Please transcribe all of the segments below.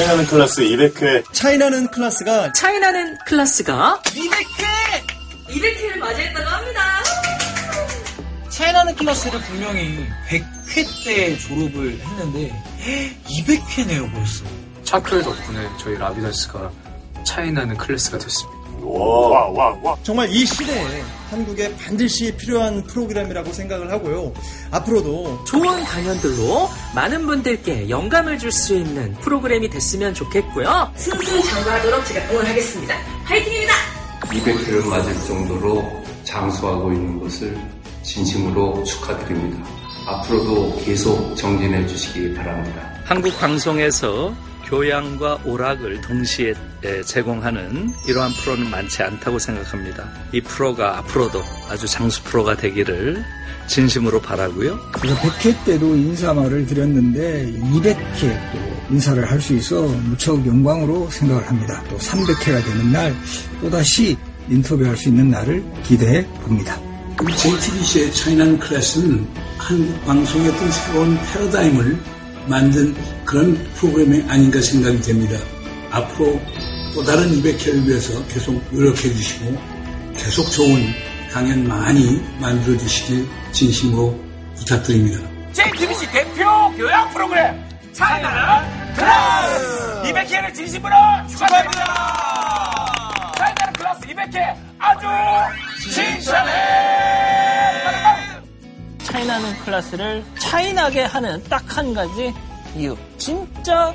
차이나는 클라스 200회. 차이나는 클라스가 200회! 200회를 맞이했다고 합니다. 차이나는 클라스를 분명히 100회 때 졸업을 했는데 200회네요 벌써. 차클 덕분에 저희 라비다스가 차이나는 클래스가 됐습니다. 와. 정말 이 시대에 한국에 반드시 필요한 프로그램이라고 생각을 하고요. 앞으로도 좋은 강연들로 많은 분들께 영감을 줄 수 있는 프로그램이 됐으면 좋겠고요. 승승장구하도록 제가 응원하겠습니다. 화이팅입니다. 200회를 맞을 정도로 장수하고 있는 것을 진심으로 축하드립니다. 앞으로도 계속 정진해 주시기 바랍니다. 한국 방송에서 교양과 오락을 동시에 제공하는 이러한 프로는 많지 않다고 생각합니다. 이 프로가 앞으로도 아주 장수 프로가 되기를 진심으로 바라고요. 그래서 100회 때도 인사말을 드렸는데 200회 또 인사를 할 수 있어 무척 영광으로 생각을 합니다. 또 300회가 되는 날 또다시 인터뷰할 수 있는 날을 기대해 봅니다. JTBC의 차이나는 클래스는 한국 방송의 어떤 새로운 패러다임을 만든 그런 프로그램이 아닌가 생각이 됩니다. 앞으로 또 다른 200회를 위해서 계속 노력해 주시고 계속 좋은 강연 많이 만들어 주시길 진심으로 부탁드립니다. JTBC 대표 교양 프로그램 차이나는 클라스 200회를 진심으로 축하드립니다. 차이나는 클라스 200회 아주 칭찬해. 차이나는 클라스를 차이나게 하는 딱 한 가지 이유. 진짜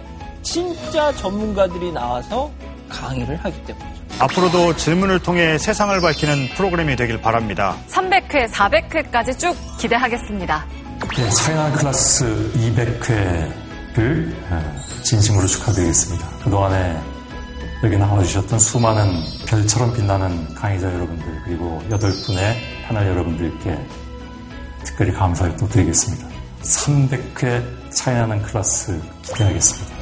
전문가들이 나와서 강의를 하기 때문이죠. 앞으로도 질문을 통해 세상을 밝히는 프로그램이 되길 바랍니다. 300회, 400회까지 쭉 기대하겠습니다. 네, 차이나는 클라스 200회를 진심으로 축하드리겠습니다. 그동안에 여기 나와주셨던 수많은 별처럼 빛나는 강의자 여러분들 그리고 8분의 패널 여러분들께 특별히 감사를 또 드리겠습니다. 300회 차이나는 클라스 기대하겠습니다.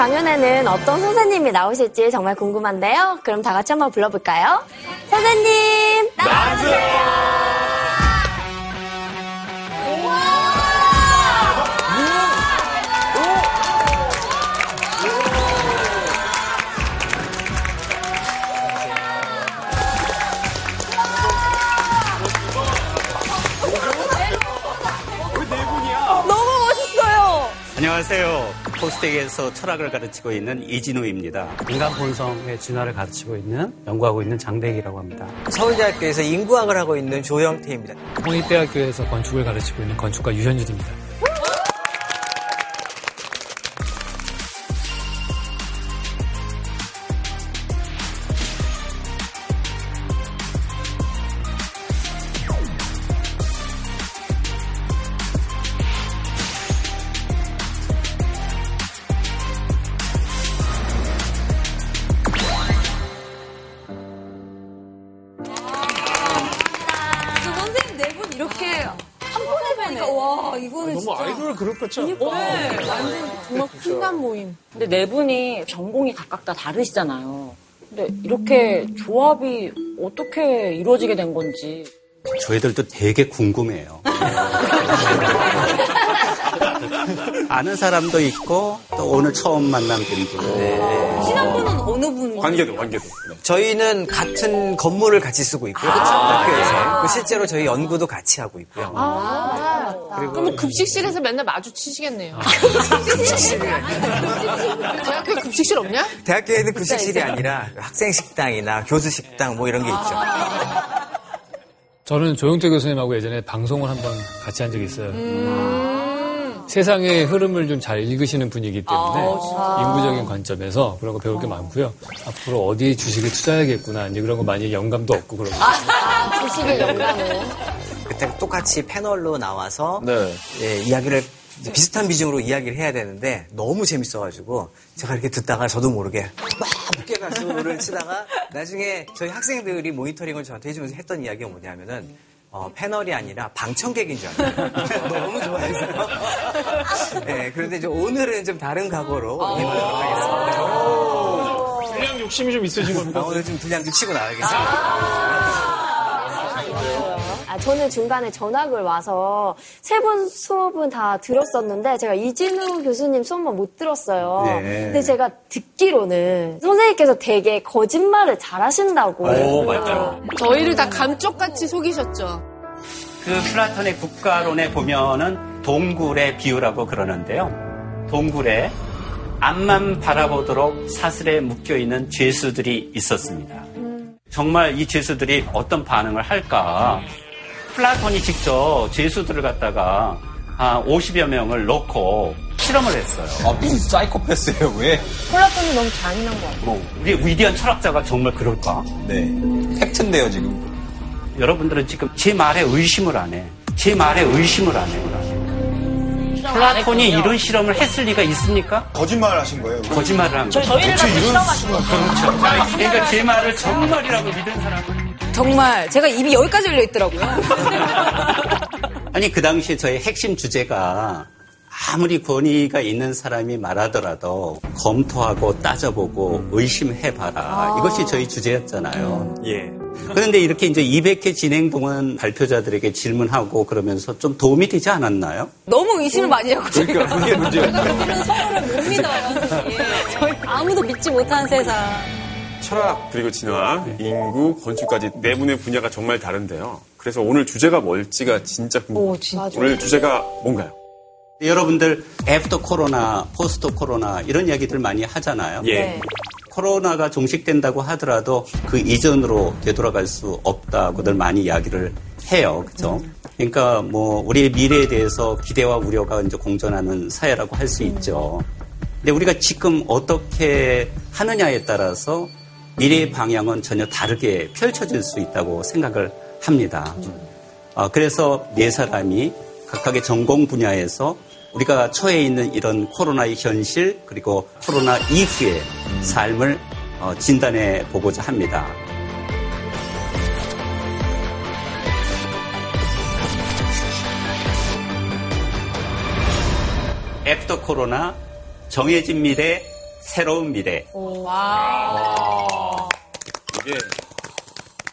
강연에는 어떤 선생님이 나오실지 정말 궁금한데요. 그럼 다 같이 한번 불러볼까요? 선생님 나와주세요. 왜 네 분이야? 너무 멋있어요. 안녕하세요. 코스텍에서 철학을 가르치고 있는 이진우입니다. 인간 본성의 진화를 가르치고 있는 연구하고 있는 장대익이라고 합니다. 서울대학교에서 인구학을 하고 있는 조영태입니다. 홍익대학교에서 건축을 가르치고 있는 건축가 유현주입니다. 그러니까 완전 정말 큰 모임. 근데 네 분이 전공이 각각 다 다르시잖아요. 근데 이렇게 조합이 어떻게 이루어지게 된 건지. 저희들도 되게 궁금해요. 아는 사람도 있고 또 오늘 처음 만난 분도. 네. 친한 분은 어느 분? 관계도. 네. 저희는 같은 건물을 같이 쓰고 있고요. 학교에서. 네. 실제로 저희 연구도 같이 하고 있고요. 그리고... 그럼 급식실에서 맨날 마주치시겠네요. 대학교에 급식실 없냐? 대학교에는 급식실이 아니라 학생 식당이나 교수 식당 뭐 이런 게 있죠. 저는 조영태 교수님하고 예전에 방송을 한번 같이 한 적이 있어요. 세상의 흐름을 좀 잘 읽으시는 분이기 때문에 인구적인 관점에서 그런 거 배울 게 많고요. 앞으로 어디 주식을 투자해야겠구나 이제 그런 거 많이 영감도 얻고 그런 거. 주식의 영감을. 그때 똑같이 패널로 나와서 네. 예, 이야기를 이제 비슷한 비중으로 이야기를 해야 되는데 너무 재밌어가지고 제가 이렇게 듣다가 저도 모르게 막 웃게 가수를 치다가 나중에 저희 학생들이 모니터링을 저한테 해주면서 했던 이야기가 뭐냐면은 패널이 아니라 방청객인 줄 알아요. 너무 좋아해서. 네, 그런데 이제 오늘은 좀 다른 각오로 해보도록 하겠습니다. 분량 욕심이 좀 있으신 겁니까? 오늘 좀 분량 좀 치고 나가겠습니다. 저는 중간에 전학을 와서 세 번 수업은 다 들었었는데 제가 이진우 교수님 수업만 못 들었어요. 예. 근데 제가 듣기로는 선생님께서 되게 거짓말을 잘하신다고. 오, 맞아요. 저희를 다 감쪽같이 속이셨죠. 그 플라톤의 국가론에 보면은 동굴의 비유라고 그러는데요. 동굴에 앞만 바라보도록 사슬에 묶여있는 죄수들이 있었습니다. 정말 이 죄수들이 어떤 반응을 할까? 플라톤이 직접 죄수들을 갖다가 50여 명을 넣고 실험을 했어요. 아, 무슨 사이코패스예요, 왜? 플라톤이 너무 잔인한 것 같아요. 뭐, 우리 위대한 철학자가 정말 그럴까? 네. 팩트인데요, 지금. 여러분들은 지금 제 말에 의심을 안 해. 제 말에 의심을 안 해. 플라톤이 이런 실험을 했을 리가 있습니까? 거짓말 하신 거예요? 우리? 거짓말을 한 거예요. 저희를 같이 실험하신 거예요. 그렇죠. 그러니까 제 말을 정말이라고 믿은 사람은 정말 제가 입이 여기까지 열려 있더라고요. 아니 그 당시에 저의 핵심 주제가 아무리 권위가 있는 사람이 말하더라도 검토하고 따져보고 의심해봐라. 이것이 저희 주제였잖아요. 예. 그런데 이렇게 이제 200회 진행 동안 발표자들에게 질문하고 그러면서 좀 도움이 되지 않았나요? 너무 의심을 많이 하고 그러니까 그게 문제예요. 제가 그런 서로를 못 믿어요. 예. 저희 아무도 믿지 못한 세상. 철학 그리고 진화, 인구, 건축까지 네 분의 분야가 정말 다른데요. 그래서 오늘 주제가 뭘지가 진짜 궁금해요. 오늘 주제가 뭔가요? 여러분들 애프터 코로나, 포스트 코로나 이런 이야기들 많이 하잖아요. 예. 코로나가 종식된다고 하더라도 그 이전으로 되돌아갈 수 없다고들 많이 이야기를 해요. 그죠? 그러니까 뭐 우리의 미래에 대해서 기대와 우려가 이제 공존하는 사회라고 할 수 있죠. 근데 우리가 지금 어떻게 하느냐에 따라서 미래의 방향은 전혀 다르게 펼쳐질 수 있다고 생각을 합니다. 그래서 네 사람이 각각의 전공 분야에서 우리가 처해 있는 이런 코로나의 현실 그리고 코로나 이후의 삶을 진단해 보고자 합니다. 애프터 코로나, 정해진 미래, 새로운 미래. 오, 와. 이게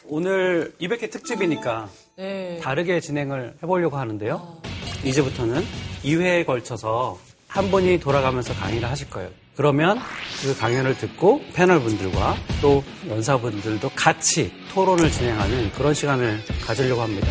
오늘 200회 특집이니까 네. 다르게 진행을 해보려고 하는데요. 이제부터는 2회에 걸쳐서 한 분이 돌아가면서 강의를 하실 거예요. 그러면 그 강연을 듣고 패널분들과 또 연사분들도 같이 토론을 진행하는 그런 시간을 가지려고 합니다.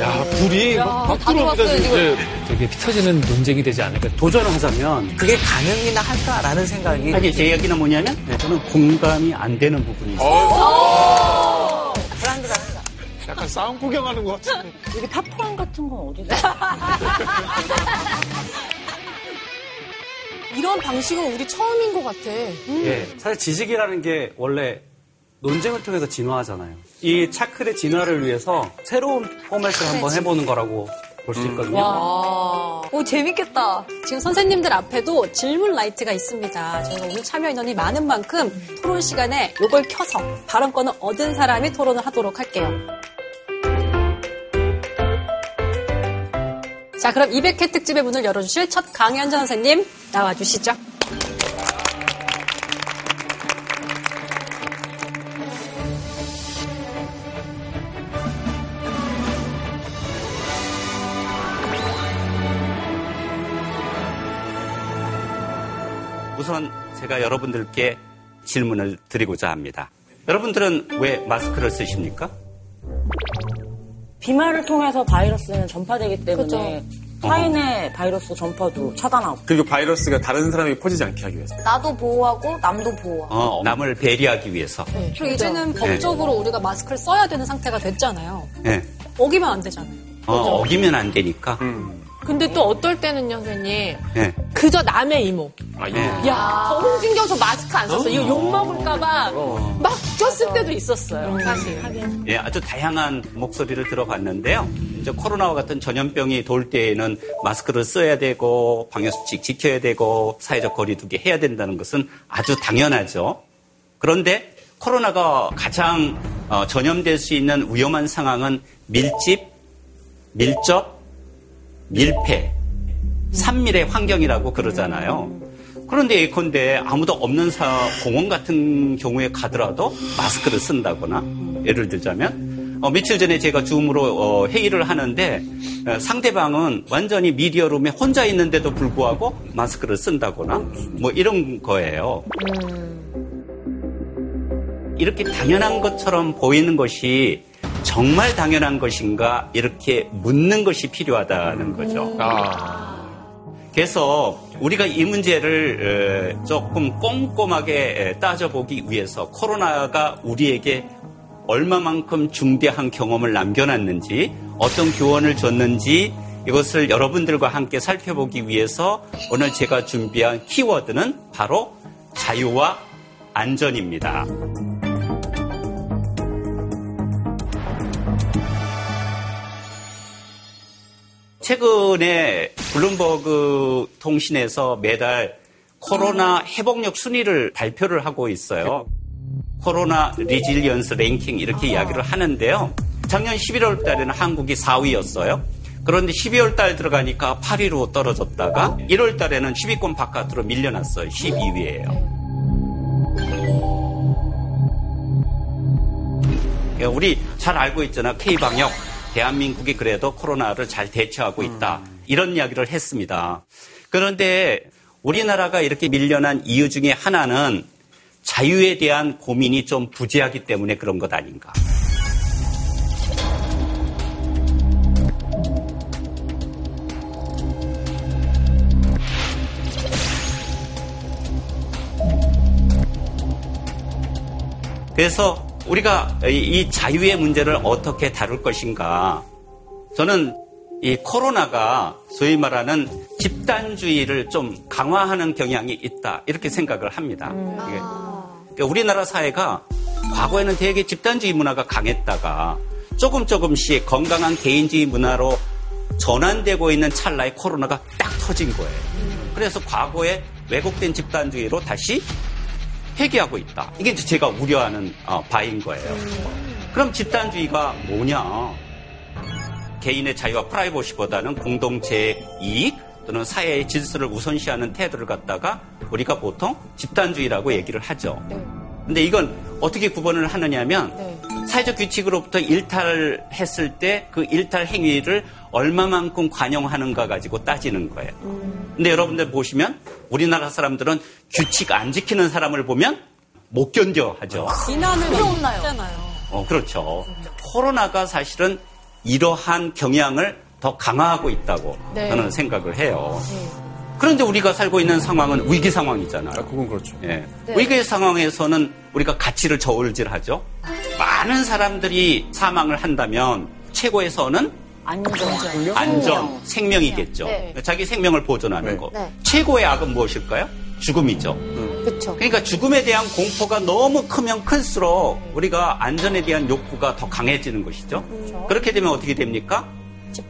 야, 불이 막 들어옵니다. 되게 피터지는 논쟁이 되지 않을까. 도전을 하자면 그게 가능이나 할까라는 생각이. 아니, 제 이야기는 뭐냐면 네, 저는 공감이 안 되는 부분이 있어요. 불안불안하다. 약간 싸움 구경하는 것 같은데. 여기 팝콘 같은 건 어디서? 이런 방식은 우리 처음인 것 같아. 예, 사실 지식이라는 게 원래 논쟁을 통해서 진화하잖아요. 이 차클의 진화를 위해서 새로운 포맷을 한번 해보는 거라고 볼 수 있거든요. 와, 오 재밌겠다. 지금 선생님들 앞에도 질문 라이트가 있습니다. 저는 오늘 참여 인원이 많은 만큼 토론 시간에 이걸 켜서 발언권을 얻은 사람이 토론을 하도록 할게요. 자, 그럼 200회 특집의 문을 열어주실 첫 강연자 선생님 나와주시죠. 우선 제가 여러분들께 질문을 드리고자 합니다. 여러분들은 왜 마스크를 쓰십니까? 비말을 통해서 바이러스는 전파되기 때문에 그렇죠. 타인의 바이러스 전파도 차단하고. 그리고 바이러스가 다른 사람이 퍼지지 않게 하기 위해서. 나도 보호하고 남도 보호하고. 남을 배려하기 위해서. 네. 그리고 이제는 법적으로 우리가 마스크를 써야 되는 상태가 됐잖아요. 네. 어기면 안 되잖아요. 어기면 안 되니까. 근데 또 어떨 때는요, 선생님. 네. 그저 남의 이모. 아, 예. 야, 너무 찡겨서 마스크 안 썼어. 이거 욕먹을까봐 막 꼈을 때도 있었어요, 사실. 예, 아주 다양한 목소리를 들어봤는데요. 이제 코로나와 같은 전염병이 돌 때에는 마스크를 써야 되고, 방역수칙 지켜야 되고, 사회적 거리두기 해야 된다는 것은 아주 당연하죠. 그런데 코로나가 가장 전염될 수 있는 위험한 상황은 밀집, 밀접, 밀폐, 3밀의 환경이라고 그러잖아요. 그런데 예컨대 아무도 없는 공원 같은 경우에 가더라도 마스크를 쓴다거나, 예를 들자면 며칠 전에 제가 줌으로 회의를 하는데 상대방은 완전히 미디어룸에 혼자 있는데도 불구하고 마스크를 쓴다거나 뭐 이런 거예요. 이렇게 당연한 것처럼 보이는 것이 정말 당연한 것인가 이렇게 묻는 것이 필요하다는 거죠. 그래서 우리가 이 문제를 조금 꼼꼼하게 따져보기 위해서 코로나가 우리에게 얼마만큼 중대한 경험을 남겨놨는지, 어떤 교훈을 줬는지, 이것을 여러분들과 함께 살펴보기 위해서 오늘 제가 준비한 키워드는 바로 자유와 안전입니다. 최근에 블룸버그 통신에서 매달 코로나 회복력 순위를 발표를 하고 있어요. 코로나 리질리언스 랭킹 이렇게 이야기를 하는데요. 작년 11월 달에는 한국이 4위였어요. 그런데 12월 달 들어가니까 8위로 떨어졌다가 1월 달에는 10위권 바깥으로 밀려났어요. 12위예요. 우리 잘 알고 있잖아. K방역. 대한민국이 그래도 코로나를 잘 대처하고 있다. 이런 이야기를 했습니다. 그런데 우리나라가 이렇게 밀려난 이유 중에 하나는 자유에 대한 고민이 좀 부재하기 때문에 그런 것 아닌가. 그래서 우리가 이 자유의 문제를 어떻게 다룰 것인가. 저는 이 코로나가 소위 말하는 집단주의를 좀 강화하는 경향이 있다, 이렇게 생각을 합니다. 그러니까 우리나라 사회가 과거에는 되게 집단주의 문화가 강했다가 조금씩 건강한 개인주의 문화로 전환되고 있는 찰나에 코로나가 딱 터진 거예요. 그래서 과거에 왜곡된 집단주의로 다시 회귀하고 있다. 이게 이제 제가 우려하는 바인 거예요. 그럼 집단주의가 뭐냐? 개인의 자유와 프라이버시보다는 공동체의 이익 또는 사회의 질서를 우선시하는 태도를 갖다가 우리가 보통 집단주의라고 얘기를 하죠. 근데 이건 어떻게 구분을 하느냐면 사회적 규칙으로부터 일탈했을 때 그 일탈 행위를 얼마만큼 관용하는가 가지고 따지는 거예요. 근데 여러분들 보시면 우리나라 사람들은 규칙 안 지키는 사람을 보면 못 견뎌 하죠. 비난을 들어온나요? 그렇죠. 코로나가 사실은 이러한 경향을 더 강화하고 있다고 저는 생각을 해요. 그런데 우리가 살고 있는 상황은 위기 상황이잖아요. 그건 그렇죠. 예. 네. 위기 상황에서는 우리가 가치를 저울질하죠. 많은 사람들이 사망을 한다면 최고의 선은 안전, 생명이겠죠. 네. 자기 생명을 보존하는 거. 네. 최고의 악은 무엇일까요? 죽음이죠. 그렇죠. 그러니까 죽음에 대한 공포가 너무 크면 클수록 우리가 안전에 대한 욕구가 더 강해지는 것이죠. 그렇게 되면 어떻게 됩니까?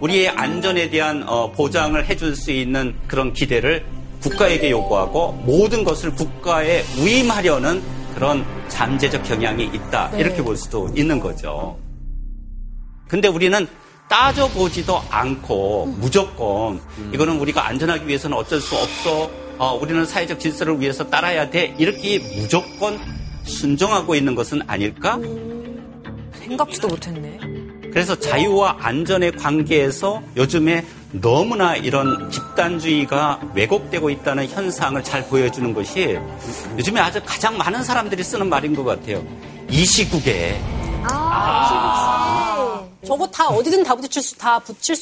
우리의 안전에 대한 보장을 해줄 수 있는 그런 기대를 국가에게 요구하고 모든 것을 국가에 위임하려는 그런 잠재적 경향이 있다. 네. 이렇게 볼 수도 있는 거죠. 근데 우리는 따져보지도 않고 무조건 이거는 우리가 안전하기 위해서는 어쩔 수 없어. 우리는 사회적 질서를 위해서 따라야 돼. 이렇게 무조건 순종하고 있는 것은 아닐까? 생각지도 못했네. 그래서 자유와 안전의 관계에서 요즘에 너무나 이런 집단주의가 왜곡되고 있다는 현상을 잘 보여주는 것이 요즘에 아주 가장 많은 사람들이 쓰는 말인 것 같아요. 이 시국에. 저거 다 어디든 다 붙일 수,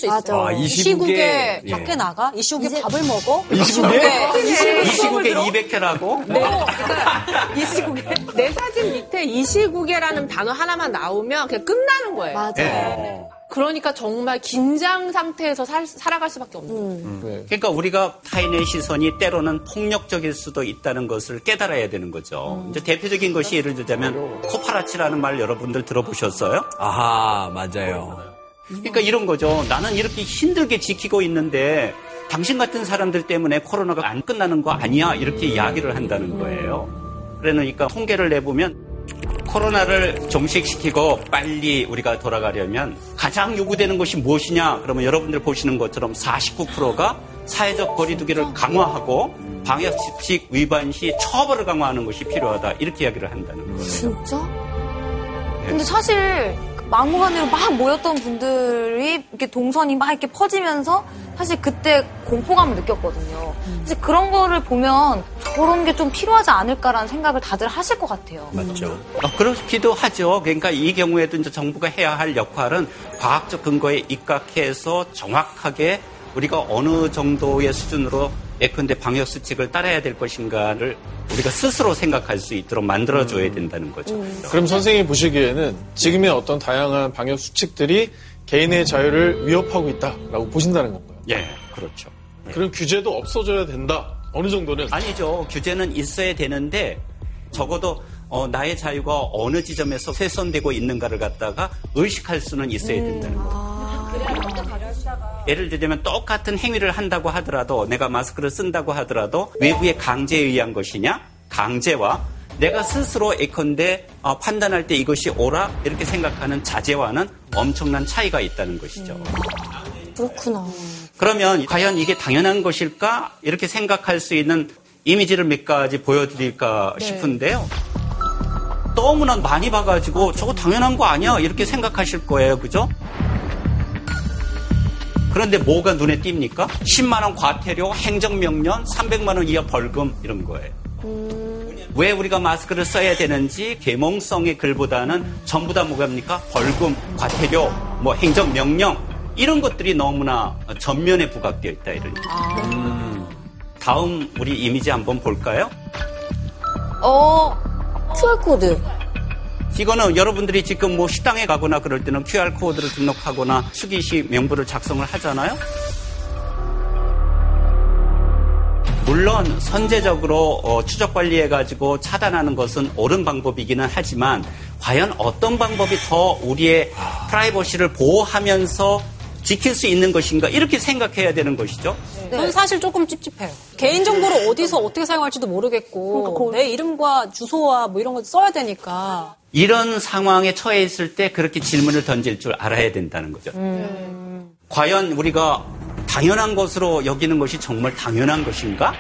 있어요. 아, 이 시국에 밖에 나가? 이 시국에 밥을 먹어? 이 시국에 200회라고? 네. 그러니까 이 시국에. 내 사진 밑에 이 시국에라는 단어 하나만 나오면 그냥 끝나는 거예요. 맞아요. 네. 그러니까 정말 긴장 상태에서 살아갈 수밖에 없는 거예요. 그러니까 우리가 타인의 시선이 때로는 폭력적일 수도 있다는 것을 깨달아야 되는 거죠. 이제 대표적인 것이 예를 들자면 코파라치라는 말 여러분들 들어보셨어요? 아하, 맞아요. 그러니까 이런 거죠. 나는 이렇게 힘들게 지키고 있는데 당신 같은 사람들 때문에 코로나가 안 끝나는 거 아니야? 이렇게 이야기를 한다는 거예요. 그러니까 통계를 내보면 코로나를 종식시키고 빨리 우리가 돌아가려면 가장 요구되는 것이 무엇이냐? 그러면 여러분들 보시는 것처럼 49%가 사회적 거리두기를 강화하고 방역수칙 위반 시 처벌을 강화하는 것이 필요하다. 이렇게 이야기를 한다는 거예요. 진짜? 네. 근데 사실 막무가내로 막 모였던 분들이 이렇게 동선이 막 이렇게 퍼지면서 사실 그때 공포감을 느꼈거든요. 사실 그런 거를 보면 저런 게 좀 필요하지 않을까라는 생각을 다들 하실 것 같아요. 맞죠. 그렇기도 하죠. 그러니까 이 경우에도 이제 정부가 해야 할 역할은 과학적 근거에 입각해서 정확하게 우리가 어느 정도의 수준으로 예컨대 방역수칙을 따라야 될 것인가를 우리가 스스로 생각할 수 있도록 만들어줘야 된다는 거죠. 그럼 선생님이 보시기에는 지금의 어떤 다양한 방역수칙들이 개인의 자유를 위협하고 있다라고 보신다는 건가요? 예, 그렇죠. 그럼 규제도 없어져야 된다. 어느 정도는? 아니죠. 규제는 있어야 되는데 적어도 나의 자유가 어느 지점에서 훼손되고 있는가를 갖다가 의식할 수는 있어야 된다는 거예요. 예를 들자면 똑같은 행위를 한다고 하더라도 내가 마스크를 쓴다고 하더라도 외부의 강제에 의한 것이냐 강제와 내가 스스로 예컨대 판단할 때 이것이 옳아 이렇게 생각하는 자제와는 엄청난 차이가 있다는 것이죠. 그렇구나. 그러면 과연 이게 당연한 것일까 이렇게 생각할 수 있는 이미지를 몇 가지 보여드릴까 싶은데요. 너무나 많이 봐가지고 저거 당연한 거 아니야 이렇게 생각하실 거예요. 그죠? 그런데 뭐가 눈에 띕니까? 10만 원 과태료, 행정명령, 300만 원 이하 벌금 이런 거예요. 왜 우리가 마스크를 써야 되는지 계몽성의 글보다는 전부 다 뭐갑니까? 벌금, 과태료, 뭐 행정명령 이런 것들이 너무나 전면에 부각되어 있다 이러니까. 다음 우리 이미지 한번 볼까요? QR코드. 이거는 여러분들이 지금 뭐 식당에 가거나 그럴 때는 QR코드를 등록하거나 수기시 명부를 작성을 하잖아요. 물론 선제적으로 추적관리해가지고 차단하는 것은 옳은 방법이기는 하지만 과연 어떤 방법이 더 우리의 프라이버시를 보호하면서 지킬 수 있는 것인가 이렇게 생각해야 되는 것이죠. 네. 저는 사실 조금 찝찝해요. 개인정보를 어디서 어떻게 사용할지도 모르겠고 그러니까 내 이름과 주소와 뭐 이런 거 써야 되니까. 이런 상황에 처해 있을 때 그렇게 질문을 던질 줄 알아야 된다는 거죠. 과연 우리가 당연한 것으로 여기는 것이 정말 당연한 것인가?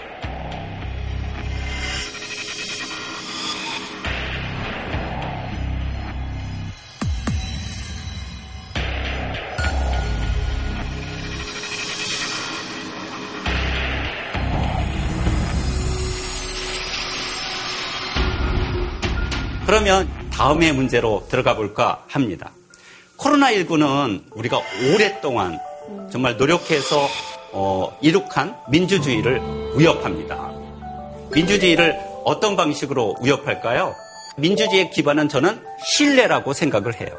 그러면 다음의 문제로 들어가 볼까 합니다. 코로나19는 우리가 오랫동안 정말 노력해서 이룩한 민주주의를 위협합니다. 민주주의를 어떤 방식으로 위협할까요? 민주주의의 기반은 저는 신뢰라고 생각을 해요.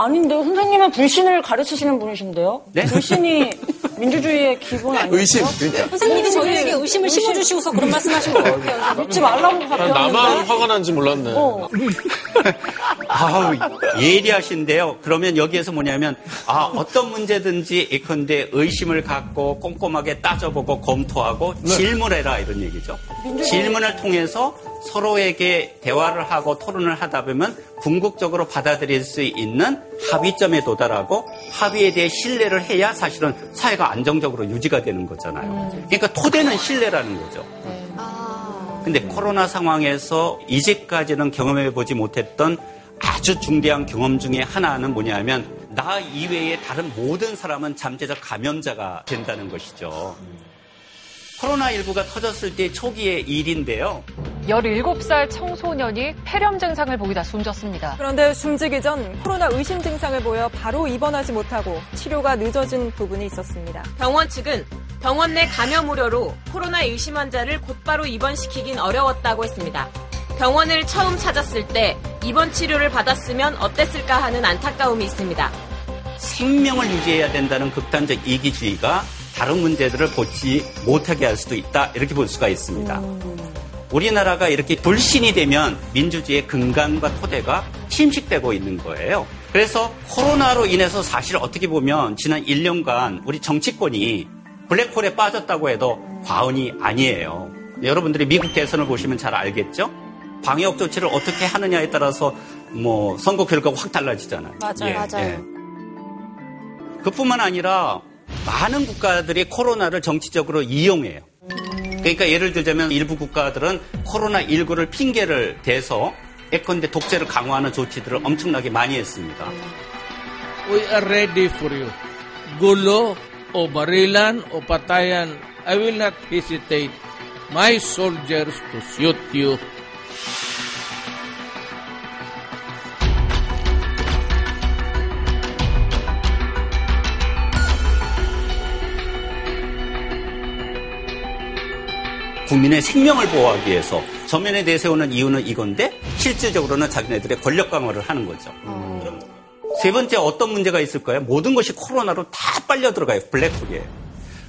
아닌데요. 선생님은 불신을 가르치시는 분이신데요? 네? 불신이 민주주의의 기본 아니에요? 의심. 그러니까. 선생님이 저희에게 의심을 심어주시고서 그런 말씀하신 거 같아요. 믿지 말라고 답변. 나만 화가 난지 몰랐네. 아우, 예리하신데요. 그러면 여기에서 뭐냐면 어떤 문제든지 예컨대 의심을 갖고 꼼꼼하게 따져보고 검토하고 질문해라 이런 얘기죠. 질문을 통해서 서로에게 대화를 하고 토론을 하다 보면 궁극적으로 받아들일 수 있는 합의점에 도달하고 합의에 대해 신뢰를 해야 사실은 사회가 안정적으로 유지가 되는 거잖아요. 그러니까 토대는 신뢰라는 거죠. 근데 코로나 상황에서 이제까지는 경험해보지 못했던 아주 중대한 경험 중에 하나는 뭐냐면 나 이외의 다른 모든 사람은 잠재적 감염자가 된다는 것이죠. 코로나19가 터졌을 때 초기의 일인데요. 17살 청소년이 폐렴 증상을 보이다 숨졌습니다. 그런데 숨지기 전 코로나 의심 증상을 보여 바로 입원하지 못하고 치료가 늦어진 부분이 있었습니다. 병원 측은 병원 내 감염 우려로 코로나 의심 환자를 곧바로 입원시키긴 어려웠다고 했습니다. 병원을 처음 찾았을 때 입원 치료를 받았으면 어땠을까 하는 안타까움이 있습니다. 생명을 유지해야 된다는 극단적 이기주의가 다른 문제들을 보지 못하게 할 수도 있다, 이렇게 볼 수가 있습니다. 우리나라가 이렇게 불신이 되면 민주주의의 근간과 토대가 침식되고 있는 거예요. 그래서 코로나로 인해서 사실 어떻게 보면 지난 1년간 우리 정치권이 블랙홀에 빠졌다고 해도 과언이 아니에요. 여러분들이 미국 대선을 보시면 잘 알겠죠? 방역 조치를 어떻게 하느냐에 따라서 선거 결과가 확 달라지잖아요. 맞아요. 그뿐만 아니라 많은 국가들이 코로나를 정치적으로 이용해요. 그러니까 예를 들자면 일부 국가들은 코로나19를 핑계를 대서 예컨대 독재를 강화하는 조치들을 엄청나게 많이 했습니다. We are ready for you. Gulo, o barilan, o patayan. I will not hesitate. My soldiers to shoot you. 국민의 생명을 보호하기 위해서 전면에 내세우는 이유는 이건데 실질적으로는 자기네들의 권력 강화를 하는 거죠. 세 번째 어떤 문제가 있을까요? 모든 것이 코로나로 다 빨려 들어가요. 블랙홀이에요.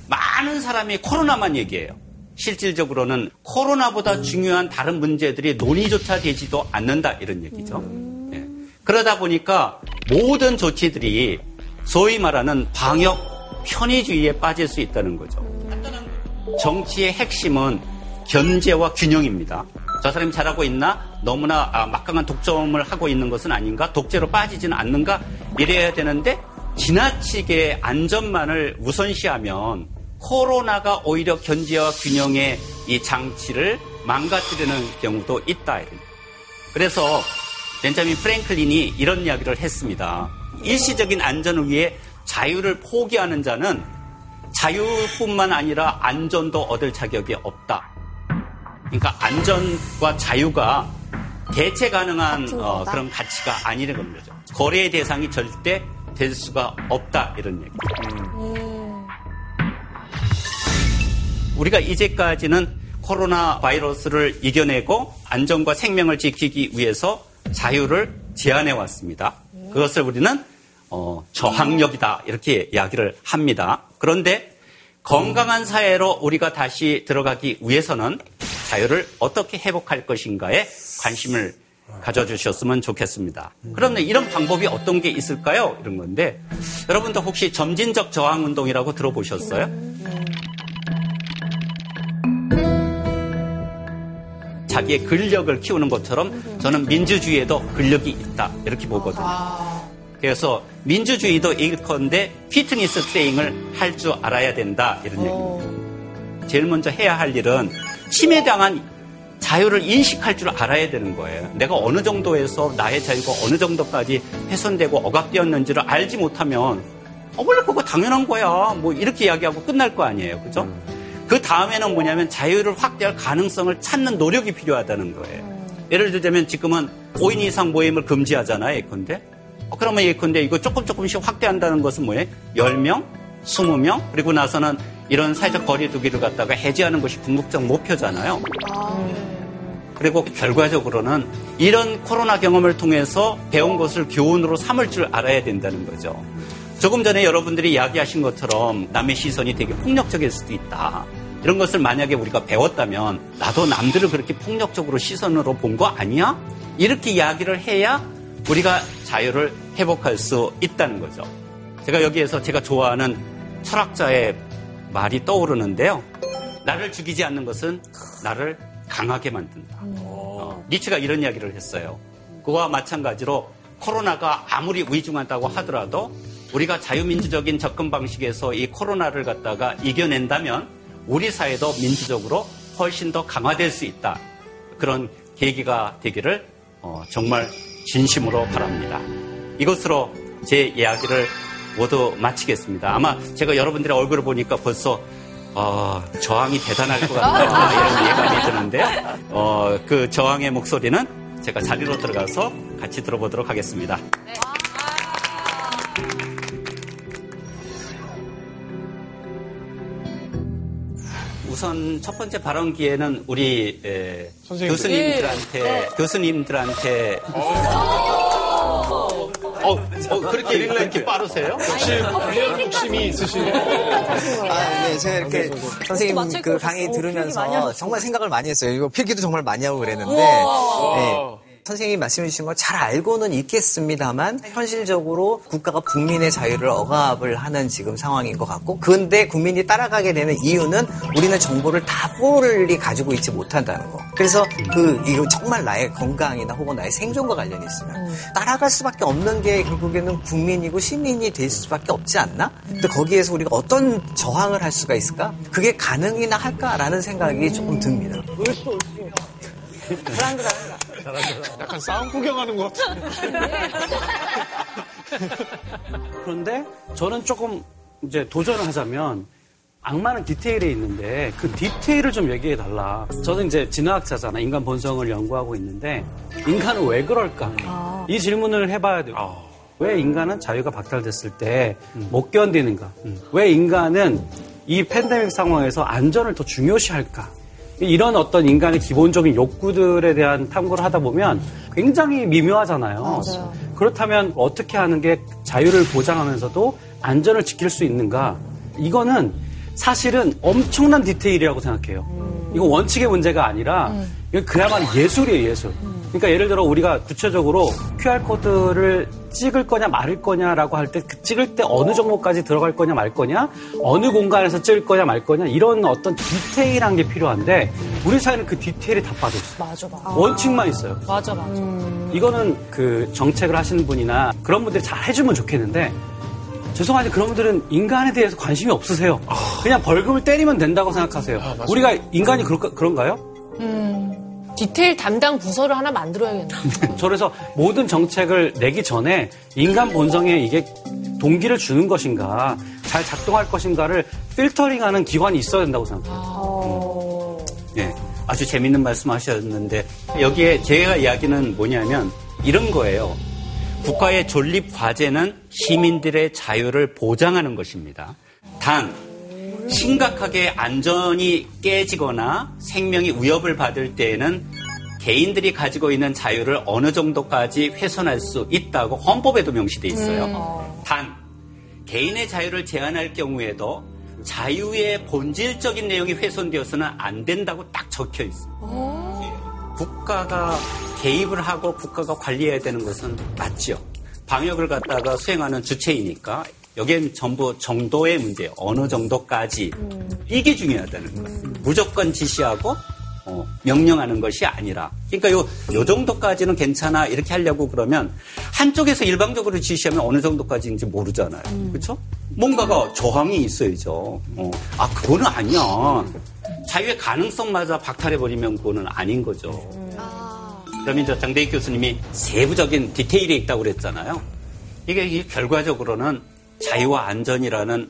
많은 사람이 코로나만 얘기해요. 실질적으로는 코로나보다 중요한 다른 문제들이 논의조차 되지도 않는다, 이런 얘기죠. 네. 그러다 보니까 모든 조치들이 소위 말하는 방역 편의주의에 빠질 수 있다는 거죠. 정치의 핵심은 견제와 균형입니다. 저 사람이 잘하고 있나? 너무나 막강한 독점을 하고 있는 것은 아닌가? 독재로 빠지지는 않는가? 이래야 되는데 지나치게 안전만을 우선시하면 코로나가 오히려 견제와 균형의 이 장치를 망가뜨리는 경우도 있다. 그래서 벤자민 프랭클린이 이런 이야기를 했습니다. 일시적인 안전을 위해 자유를 포기하는 자는 자유뿐만 아니라 안전도 얻을 자격이 없다. 그러니까 안전과 자유가 대체 가능한 그런 가치가 아니라는 겁니다. 거래의 대상이 절대 될 수가 없다, 이런 얘기입니다. 우리가 이제까지는 코로나 바이러스를 이겨내고 안전과 생명을 지키기 위해서 자유를 제한해 왔습니다. 그것을 우리는 저항력이다, 이렇게 이야기를 합니다. 그런데 건강한 사회로 우리가 다시 들어가기 위해서는 자유를 어떻게 회복할 것인가에 관심을 가져주셨으면 좋겠습니다. 그런데 이런 방법이 어떤 게 있을까요? 이런 건데, 여러분도 혹시 점진적 저항운동이라고 들어보셨어요? 자기의 근력을 키우는 것처럼 저는 민주주의에도 근력이 있다, 이렇게 보거든요. 그래서 민주주의도 일컨대 피트니스 트레이닝을 할 줄 알아야 된다, 이런 얘기입니다. 제일 먼저 해야 할 일은 침해당한 자유를 인식할 줄 알아야 되는 거예요. 내가 어느 정도에서 나의 자유가 어느 정도까지 훼손되고 억압되었는지를 알지 못하면 원래 그거 당연한 거야, 이렇게 이야기하고 끝날 거 아니에요. 그죠? 그 다음에는 뭐냐면 자유를 확대할 가능성을 찾는 노력이 필요하다는 거예요. 예를 들자면 지금은 5인 이상 모임을 금지하잖아요, 예컨대. 그러면 예컨대 이거 조금씩 확대한다는 것은 뭐예요? 10명, 20명, 그리고 나서는 이런 사회적 거리 두기를 갖다가 해제하는 것이 궁극적 목표잖아요. 그리고 결과적으로는 이런 코로나 경험을 통해서 배운 것을 교훈으로 삼을 줄 알아야 된다는 거죠. 조금 전에 여러분들이 이야기하신 것처럼 남의 시선이 되게 폭력적일 수도 있다. 이런 것을 만약에 우리가 배웠다면 나도 남들을 그렇게 폭력적으로 시선으로 본 거 아니야? 이렇게 이야기를 해야 우리가 자유를 회복할 수 있다는 거죠. 제가 여기에서 제가 좋아하는 철학자의 말이 떠오르는데요. 나를 죽이지 않는 것은 나를 강하게 만든다. 니츠가 이런 이야기를 했어요. 그와 마찬가지로 코로나가 아무리 위중하다고 하더라도 우리가 자유민주적인 접근 방식에서 이 코로나를 갖다가 이겨낸다면 우리 사회도 민주적으로 훨씬 더 강화될 수 있다. 그런 계기가 되기를 정말 진심으로 바랍니다. 이것으로 제 이야기를 모두 마치겠습니다. 아마 제가 여러분들의 얼굴을 보니까 벌써 저항이 대단할 것 같다 이런 예감이 드는데요. 그 저항의 목소리는 제가 자리로 들어가서 같이 들어보도록 하겠습니다. 네. 우선 첫 번째 발언 기회는 우리 교수님들한테 그렇게 빠르세요? 역시 욕심이 있으시네요. 네, 제가 이렇게 선생님 그 강의 들으면서 정말 생각을 많이 했어요. 이거 필기도 정말 많이 하고 그랬는데 네, 선생님이 말씀해 주신 건 잘 알고는 있겠습니다만 현실적으로 국가가 국민의 자유를 억압을 하는 지금 상황인 것 같고, 근데 국민이 따라가게 되는 이유는 우리는 정보를 다 폴리 가지고 있지 못한다는 거. 그래서 그 이거 정말 나의 건강이나 혹은 나의 생존과 관련이 있으면 따라갈 수밖에 없는 게 결국에는 국민이고 시민이 될 수밖에 없지 않나? 근데 거기에서 우리가 어떤 저항을 할 수가 있을까? 그게 가능이나 할까라는 생각이 조금 듭니다. 불안불안하다. 약간 싸움 구경하는 것 같은데. 그런데 저는 조금 이제 도전을 하자면 악마는 디테일에 있는데 그 디테일을 좀 얘기해 달라. 저는 이제 진화학자잖아. 인간 본성을 연구하고 있는데 인간은 왜 그럴까? 이 질문을 해봐야 돼요. 왜 인간은 자유가 박탈됐을 때 못 견디는가? 왜 인간은 이 팬데믹 상황에서 안전을 더 중요시할까? 이런 어떤 인간의 기본적인 욕구들에 대한 탐구를 하다 보면 굉장히 미묘하잖아요. 맞아요. 그렇다면 어떻게 하는 게 자유를 보장하면서도 안전을 지킬 수 있는가? 이거는 사실은 엄청난 디테일이라고 생각해요. 이거 원칙의 문제가 아니라 이거 그야말로 예술이에요, 예술. 그러니까 예를 들어 우리가 구체적으로 QR코드를 찍을 거냐 말을 거냐라고 할 때 그 찍을 때 어느 정도까지 들어갈 거냐 말 거냐, 어느 공간에서 찍을 거냐 말 거냐, 이런 어떤 디테일한 게 필요한데 우리 사회는 그 디테일이 다 빠져있어요. 맞아. 원칙만 있어요. 맞아. 이거는 그 정책을 하시는 분이나 그런 분들이 잘 해주면 좋겠는데 죄송하지만 그런 분들은 인간에 대해서 관심이 없으세요. 그냥 벌금을 때리면 된다고 생각하세요. 우리가 인간이 그런가요? 디테일 담당 부서를 하나 만들어야겠네요. 그래서 모든 정책을 내기 전에 인간 본성에 이게 동기를 주는 것인가, 잘 작동할 것인가를 필터링하는 기관이 있어야 된다고 생각해요. 네, 아주 재밌는 말씀 하셨는데 여기에 제가 이야기는 뭐냐면 이런 거예요. 국가의 존립 과제는 시민들의 자유를 보장하는 것입니다. 단 심각하게 안전이 깨지거나 생명이 위협을 받을 때에는 개인들이 가지고 있는 자유를 어느 정도까지 훼손할 수 있다고 헌법에도 명시되어 있어요. 단, 개인의 자유를 제한할 경우에도 자유의 본질적인 내용이 훼손되어서는 안 된다고 딱 적혀 있어요. 국가가 개입을 하고 국가가 관리해야 되는 것은 맞죠. 방역을 갖다가 수행하는 주체이니까 여기엔 전부 정도의 문제예요. 어느 정도까지. 이게 중요하다는 거예요. 무조건 지시하고 명령하는 것이 아니라. 그러니까 요 정도까지는 괜찮아 이렇게 하려고 그러면 한쪽에서 일방적으로 지시하면 어느 정도까지인지 모르잖아요. 그렇죠? 뭔가가 저항이 있어야죠. 그거는 아니야. 자유의 가능성마저 박탈해버리면 그거는 아닌 거죠. 그러면 저 장대익 교수님이 세부적인 디테일이 있다고 그랬잖아요. 이게 결과적으로는 자유와 안전이라는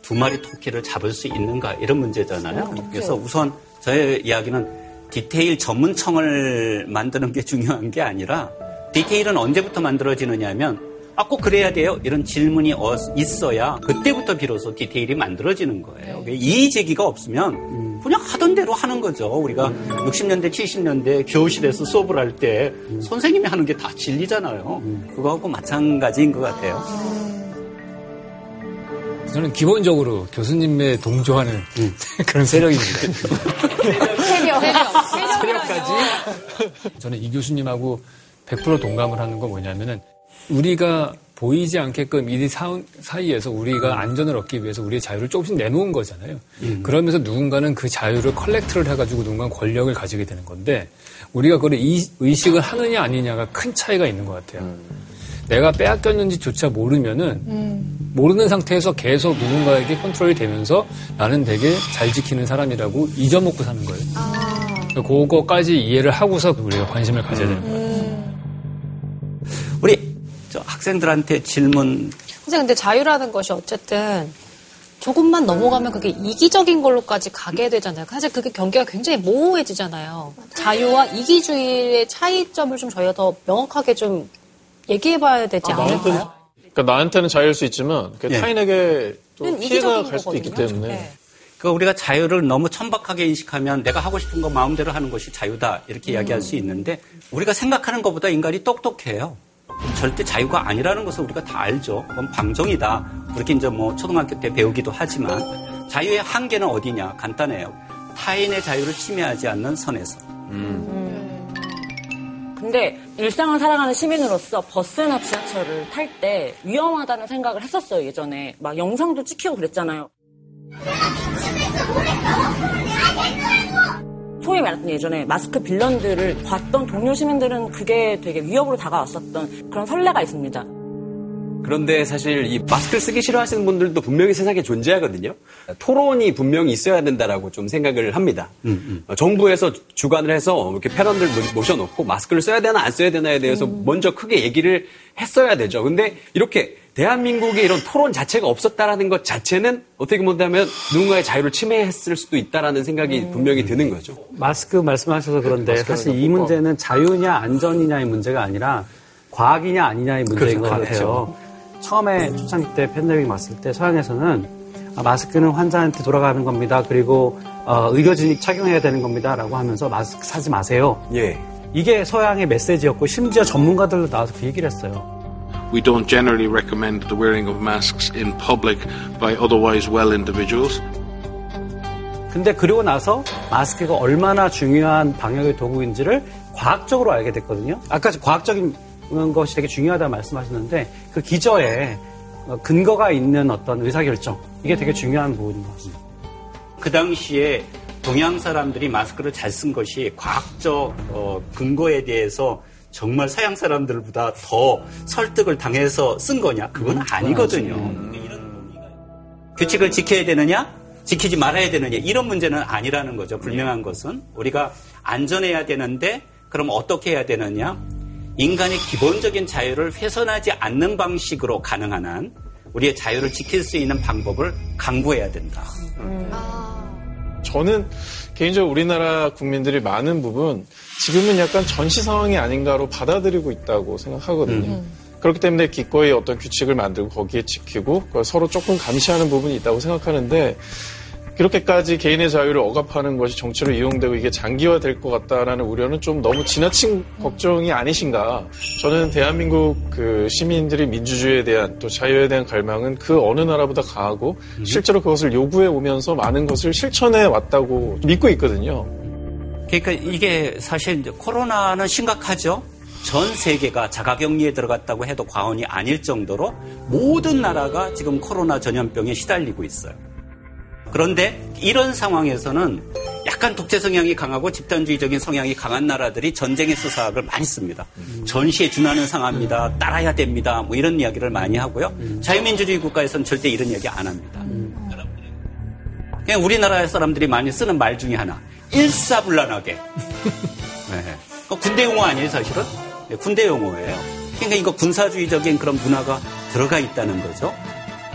두 마리 토끼를 잡을 수 있는가 이런 문제잖아요. 그래서 우선 저의 이야기는 디테일 전문청을 만드는 게 중요한 게 아니라 디테일은 언제부터 만들어지느냐 하면 꼭 그래야 돼요 이런 질문이 있어야 그때부터 비로소 디테일이 만들어지는 거예요. 이의 제기가 없으면 그냥 하던 대로 하는 거죠. 우리가 60년대 70년대 교실에서 수업을 할 때 선생님이 하는 게 다 진리잖아요. 그거하고 마찬가지인 것 같아요. 저는 기본적으로 교수님의 동조하는 그런 세력입니다. 세력까지. 저는 이 교수님하고 100% 동감을 하는 건 뭐냐면은 우리가 보이지 않게끔 이 사이에서 우리가 안전을 얻기 위해서 우리의 자유를 조금씩 내놓은 거잖아요. 그러면서 누군가는 그 자유를 컬렉트를 해가지고 누군가는 권력을 가지게 되는 건데 우리가 그걸 의식을 하느냐 아니냐가 큰 차이가 있는 것 같아요. 내가 빼앗겼는지조차 모르면은 모르는 상태에서 계속 누군가에게 컨트롤이 되면서 나는 되게 잘 지키는 사람이라고 잊어먹고 사는 거예요. 그거까지 이해를 하고서 우리가 관심을 가져야 되는 거예요. 우리 저 학생들한테 질문. 선생님 근데 자유라는 것이 어쨌든 조금만 넘어가면 그게 이기적인 걸로까지 가게 되잖아요. 사실 그게 경계가 굉장히 모호해지잖아요. 맞아요. 자유와 이기주의의 차이점을 좀 저희가 더 명확하게 좀 얘기해봐야 되지 않을까요? 그러니까 나한테는 자유일 수 있지만 타인에게 또 피해가 갈 수도 있기 때문에. 네. 그러니까 우리가 자유를 너무 천박하게 인식하면 내가 하고 싶은 거 마음대로 하는 것이 자유다 이렇게 이야기할 수 있는데 우리가 생각하는 것보다 인간이 똑똑해요. 절대 자유가 아니라는 것을 우리가 다 알죠. 그건 방정이다. 그렇게 이제 뭐 초등학교 때 배우기도 하지만 자유의 한계는 어디냐? 간단해요. 타인의 자유를 침해하지 않는 선에서. 근데 일상을 살아가는 시민으로서 버스나 지하철을 탈 때 위험하다는 생각을 했었어요, 예전에. 막 영상도 찍히고 그랬잖아요. 소위 말했던 예전에 마스크 빌런들을 봤던 동료 시민들은 그게 되게 위협으로 다가왔었던 그런 선례가 있습니다. 그런데 사실 이 마스크를 쓰기 싫어하시는 분들도 분명히 세상에 존재하거든요. 토론이 분명히 있어야 된다라고 좀 생각을 합니다. 정부에서 주관을 해서 이렇게 패런들 모셔놓고 마스크를 써야 되나 안 써야 되나에 대해서 먼저 크게 얘기를 했어야 되죠. 근데 이렇게 대한민국에 이런 토론 자체가 없었다라는 것 자체는 어떻게 본다면 누군가의 자유를 침해했을 수도 있다라는 생각이 분명히 드는 거죠. 마스크 말씀하셔서 그런데 사실 이 문제는 자유냐 안전이냐의 문제가 아니라 과학이냐 아니냐의 문제인 것 같아요. 처음에 초창기 때 팬데믹 왔을 때 서양에서는 마스크는 환자한테 돌아가는 겁니다. 그리고 의료진이 착용해야 되는 겁니다. 라고 하면서 마스크 사지 마세요. 예. 이게 서양의 메시지였고 심지어 전문가들도 나와서 그 얘기를 했어요. We don't generally recommend the wearing of masks in public by otherwise well individuals. 근데 그러고 나서 마스크가 얼마나 중요한 방역의 도구인지를 과학적으로 알게 됐거든요. 아까 과학적인 것이 되게 중요하다고 말씀하셨는데 그 기저에 근거가 있는 어떤 의사결정 이게 되게 중요한 부분인 것 같습니다. 그 당시에 동양 사람들이 마스크를 잘 쓴 것이 과학적 근거에 대해서 정말 서양 사람들보다 더 설득을 당해서 쓴 거냐? 그건 아니거든요. 규칙을 지켜야 되느냐? 지키지 말아야 되느냐? 이런 문제는 아니라는 거죠. 분명한 것은. 우리가 안전해야 되는데 그럼 어떻게 해야 되느냐? 인간의 기본적인 자유를 훼손하지 않는 방식으로 가능한 한 우리의 자유를 지킬 수 있는 방법을 강구해야 된다. 저는 개인적으로 우리나라 국민들이 많은 부분 지금은 약간 전시 상황이 아닌가로 받아들이고 있다고 생각하거든요. 그렇기 때문에 기꺼이 어떤 규칙을 만들고 거기에 지키고 그걸 서로 조금 감시하는 부분이 있다고 생각하는데 이렇게까지 개인의 자유를 억압하는 것이 정치로 이용되고 이게 장기화될 것 같다라는 우려는 좀 너무 지나친 걱정이 아니신가. 저는 대한민국 그 시민들이 민주주의에 대한 또 자유에 대한 갈망은 그 어느 나라보다 강하고 실제로 그것을 요구해 오면서 많은 것을 실천해 왔다고 믿고 있거든요. 그러니까 이게 사실 코로나는 심각하죠. 전 세계가 자가격리에 들어갔다고 해도 과언이 아닐 정도로 모든 나라가 지금 코로나 전염병에 시달리고 있어요. 그런데 이런 상황에서는 약간 독재 성향이 강하고 집단주의적인 성향이 강한 나라들이 전쟁의 수사학을 많이 씁니다. 전시에 준하는 상황입니다. 따라야 됩니다. 뭐 이런 이야기를 많이 하고요. 자유민주주의 국가에서는 절대 이런 이야기 안 합니다. 그냥 우리나라 사람들이 많이 쓰는 말 중에 하나. 일사불란하게. 네. 군대 용어 아니에요, 사실은? 네, 군대 용어예요. 그러니까 이거 군사주의적인 그런 문화가 들어가 있다는 거죠.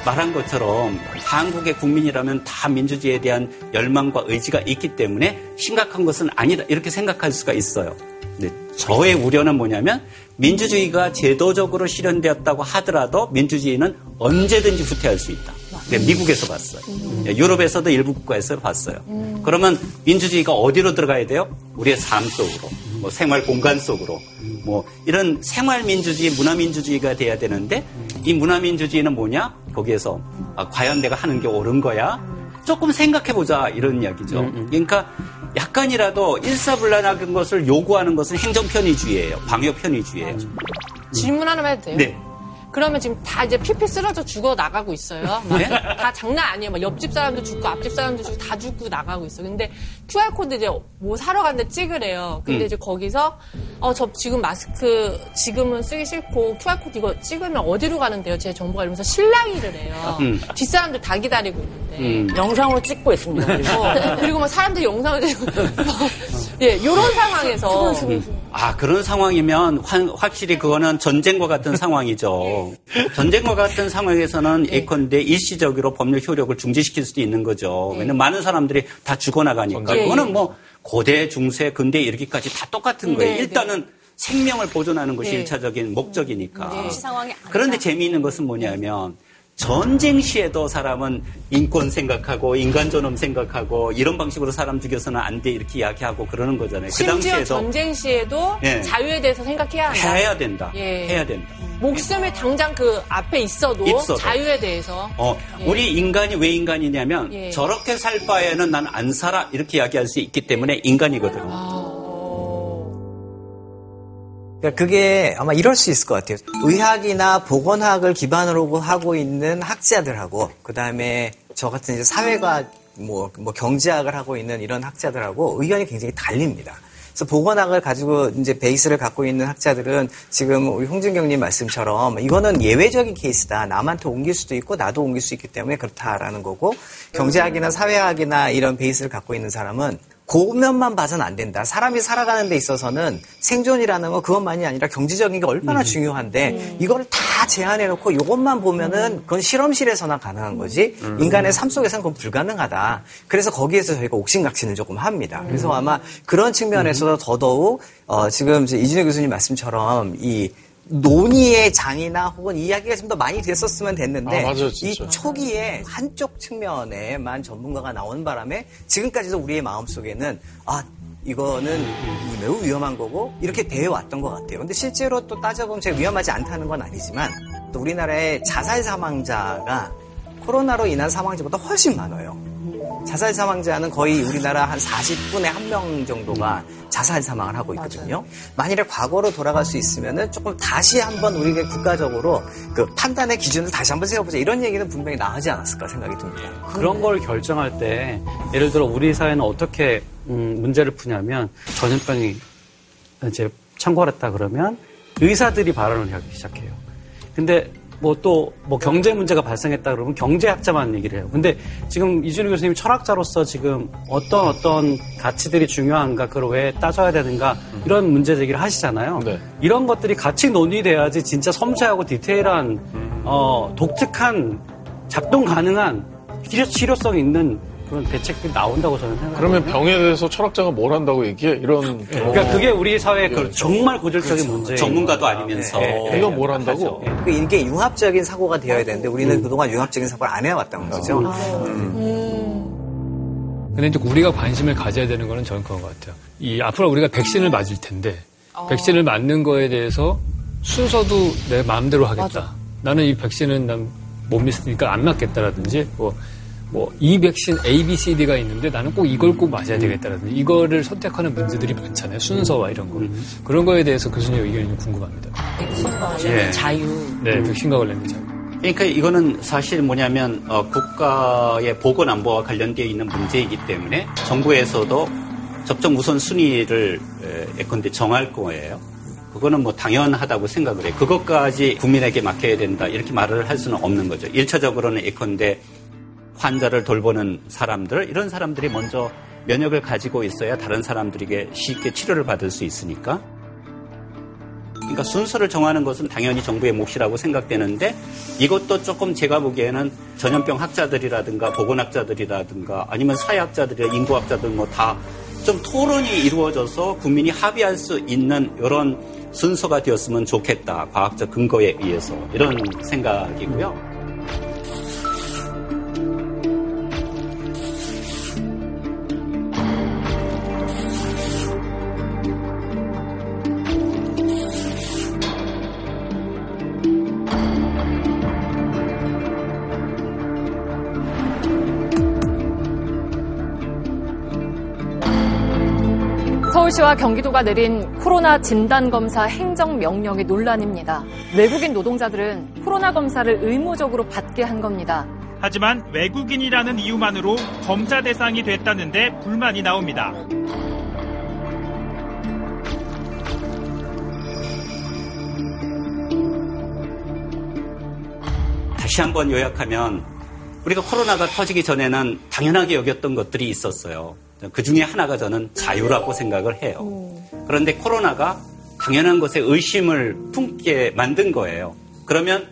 말한 것처럼 한국의 국민이라면 다 민주주의에 대한 열망과 의지가 있기 때문에 심각한 것은 아니다 이렇게 생각할 수가 있어요. 근데 저의 우려는 뭐냐면 민주주의가 제도적으로 실현되었다고 하더라도 민주주의는 언제든지 후퇴할 수 있다. 미국에서 봤어요. 유럽에서도 일부 국가에서 봤어요. 그러면 민주주의가 어디로 들어가야 돼요? 우리의 삶 속으로, 뭐 생활 공간 속으로, 뭐 이런 생활 민주주의, 문화 민주주의가 돼야 되는데 이 문화 민주주의는 뭐냐? 거기에서 과연 내가 하는 게 옳은 거야? 조금 생각해보자 이런 이야기죠. 그러니까 약간이라도 일사불란한 것을 요구하는 것은 행정 편의주의예요. 방역 편의주의예요. 질문 하나만 해도 돼요? 네. 그러면 지금 다 이제 피피 쓰러져 죽어 나가고 있어요. 막 다 장난 아니에요. 막 옆집 사람도 죽고 앞집 사람도 죽고 다 죽고 나가고 있어요. 근데 QR코드 이제 뭐 사러 갔는데 찍으래요. 근데 이제 거기서 저 지금 마스크 지금은 쓰기 싫고 QR코드 이거 찍으면 어디로 가는데요? 제 정보가 이러면서 실랑이를 해요. 뒷사람들 다 기다리고 있는데. 영상으로 찍고 있습니다. 그리고 막 사람들이 영상을 들고 예, 이런 상황에서 아, 그런 상황이면 확실히 그거는 전쟁과 같은 상황이죠. 전쟁과 같은 상황에서는 예컨대 일시적으로 법률 효력을 중지시킬 수도 있는 거죠. 왜냐면 많은 사람들이 다 죽어나가니까. 그거는 뭐 고대, 중세, 근대 이렇게까지 다 똑같은 거예요. 일단은 생명을 보존하는 것이 1차적인 목적이니까. 그런데 재미있는 것은 뭐냐면 전쟁 시에도 사람은 인권 생각하고 인간존엄 생각하고 이런 방식으로 사람 죽여서는 안 돼 이렇게 이야기하고 그러는 거잖아요. 심지어 그 당시에도 전쟁 시에도 자유에 대해서 생각해야 한다. 해야 된다. 해야 된다. 목숨이 당장 그 앞에 있어도 자유에 대해서. 우리 인간이 왜 인간이냐면 저렇게 살 바에는 난 안 살아 이렇게 이야기할 수 있기 때문에 인간이거든요. 그게 아마 이럴 수 있을 것 같아요. 의학이나 보건학을 기반으로 하고 있는 학자들하고, 그 다음에 저 같은 이제 사회과, 뭐 경제학을 하고 있는 이런 학자들하고 의견이 굉장히 달립니다. 그래서 보건학을 가지고 이제 베이스를 갖고 있는 학자들은 지금 우리 홍진경님 말씀처럼 이거는 예외적인 케이스다. 남한테 옮길 수도 있고 나도 옮길 수 있기 때문에 그렇다라는 거고, 경제학이나 사회학이나 이런 베이스를 갖고 있는 사람은 그 면만 봐서는 안 된다. 사람이 살아가는 데 있어서는 생존이라는 건 그것만이 아니라 경제적인 게 얼마나 중요한데 이걸 다 제한해놓고 이것만 보면은 그건 실험실에서나 가능한 거지 인간의 삶 속에서는 그건 불가능하다. 그래서 거기에서 저희가 옥신각신을 조금 합니다. 그래서 아마 그런 측면에서도 더더욱 지금 이진우 교수님 말씀처럼 이 논의의 장이나 혹은 이야기가 좀 더 많이 됐었으면 됐는데 이 초기에 한쪽 측면에만 전문가가 나오는 바람에 지금까지도 우리의 마음속에는 아, 이거는 매우 위험한 거고 이렇게 대해왔던 것 같아요. 근데 실제로 또 따져보면 제가 위험하지 않다는 건 아니지만 또 우리나라의 자살 사망자가 코로나로 인한 사망자보다 훨씬 많아요. 자살 사망자는 거의 우리나라 한 40분에 1명 정도가 자살 사망을 하고 있거든요. 맞아요. 만일에 과거로 돌아갈 수 있으면은 조금 다시 한번 우리가 국가적으로 그 판단의 기준을 다시 한번 세워보자 이런 얘기는 분명히 나오지 않았을까 생각이 듭니다. 그런 걸 결정할 때 예를 들어 우리 사회는 어떻게 문제를 푸냐면 전염병이 이제 창궐했다 그러면 의사들이 발언을 하기 시작해요. 근데 뭐 경제 문제가 발생했다 그러면 경제학자만 얘기를 해요. 근데 지금 이준우 교수님이 철학자로서 지금 어떤 가치들이 중요한가, 그걸 왜 따져야 되는가, 이런 문제 제기를 하시잖아요. 네. 이런 것들이 같이 논의돼야지 진짜 섬세하고 디테일한, 독특한, 작동 가능한, 치료성 있는 그런 대책들이 나온다고 저는 생각합니다. 그러면 병에 대해서 철학자가 뭘 한다고 얘기해? 이런. 그러니까 그게 우리 사회의 정말 고질적인 문제예요. 전문가도 아니면서. 이거 뭘 한다고? 이게 융합적인 사고가 되어야 되는데 우리는 그동안 융합적인 사고를 안 해왔다는 거죠. 근데 이제 우리가 관심을 가져야 되는 거는 저는 그런 것 같아요. 이 앞으로 우리가 백신을 맞을 텐데 백신을 맞는 거에 대해서 순서도 내 마음대로 하겠다. 맞아. 나는 이 백신은 난 못 믿으니까 안 맞겠다라든지 이 백신 A, B, C, D가 있는데 나는 꼭 이걸 꼭 맞아야 되겠다라든지 이거를 선택하는 문제들이 많잖아요. 순서와 이런 거. 그런 거에 대해서 교수님 의견이 좀 궁금합니다. 백신과 관련된 자유. 네, 백신과 관련된 자유. 그러니까 이거는 사실 뭐냐면 국가의 보건안보와 관련되어 있는 문제이기 때문에 정부에서도 접종 우선순위를 예컨대 정할 거예요. 그거는 뭐 당연하다고 생각을 해요. 그것까지 국민에게 맡겨야 된다 이렇게 말을 할 수는 없는 거죠. 1차적으로는 예컨대 환자를 돌보는 사람들, 이런 사람들이 먼저 면역을 가지고 있어야 다른 사람들에게 쉽게 치료를 받을 수 있으니까. 그러니까 순서를 정하는 것은 당연히 정부의 몫이라고 생각되는데 이것도 조금 제가 보기에는 전염병 학자들이라든가 보건학자들이라든가 아니면 사회학자들이나 인구학자들 뭐 다 좀 토론이 이루어져서 국민이 합의할 수 있는 이런 순서가 되었으면 좋겠다. 과학적 근거에 의해서. 이런 생각이고요. 서울시와 경기도가 내린 코로나 진단검사 행정명령의 논란입니다. 외국인 노동자들은 코로나 검사를 의무적으로 받게 한 겁니다. 하지만 외국인이라는 이유만으로 검사 대상이 됐다는데 불만이 나옵니다. 다시 한번 요약하면 우리가 코로나가 터지기 전에는 당연하게 여겼던 것들이 있었어요. 그 중에 하나가 저는 자유라고 생각을 해요. 그런데 코로나가 당연한 것에 의심을 품게 만든 거예요. 그러면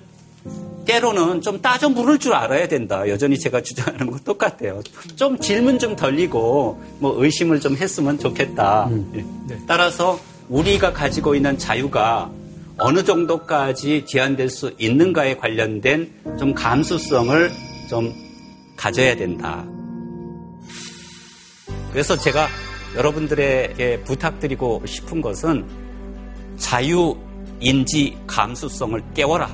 때로는 좀 따져 물을 줄 알아야 된다. 여전히 제가 주장하는 거 똑같아요. 좀 질문 좀 덜리고 뭐 의심을 좀 했으면 좋겠다. 네. 따라서 우리가 가지고 있는 자유가 어느 정도까지 제한될 수 있는가에 관련된 좀 감수성을 좀 가져야 된다. 그래서 제가 여러분들에게 부탁드리고 싶은 것은 자유, 인지, 감수성을 깨워라.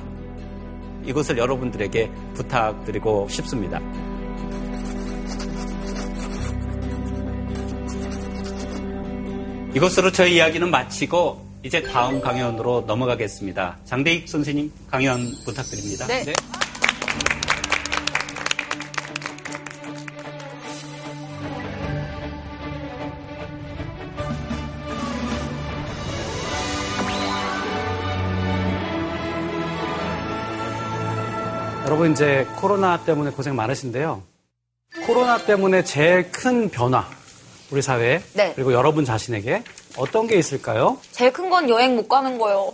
이것을 여러분들에게 부탁드리고 싶습니다. 이것으로 저희 이야기는 마치고 이제 다음 강연으로 넘어가겠습니다. 장대익 선생님, 강연 부탁드립니다. 네. 여러분 이제 코로나 때문에 고생 많으신데요. 코로나 때문에 제일 큰 변화, 우리 사회에, 네. 그리고 여러분 자신에게 어떤 게 있을까요? 제일 큰 건 여행 못 가는 거예요.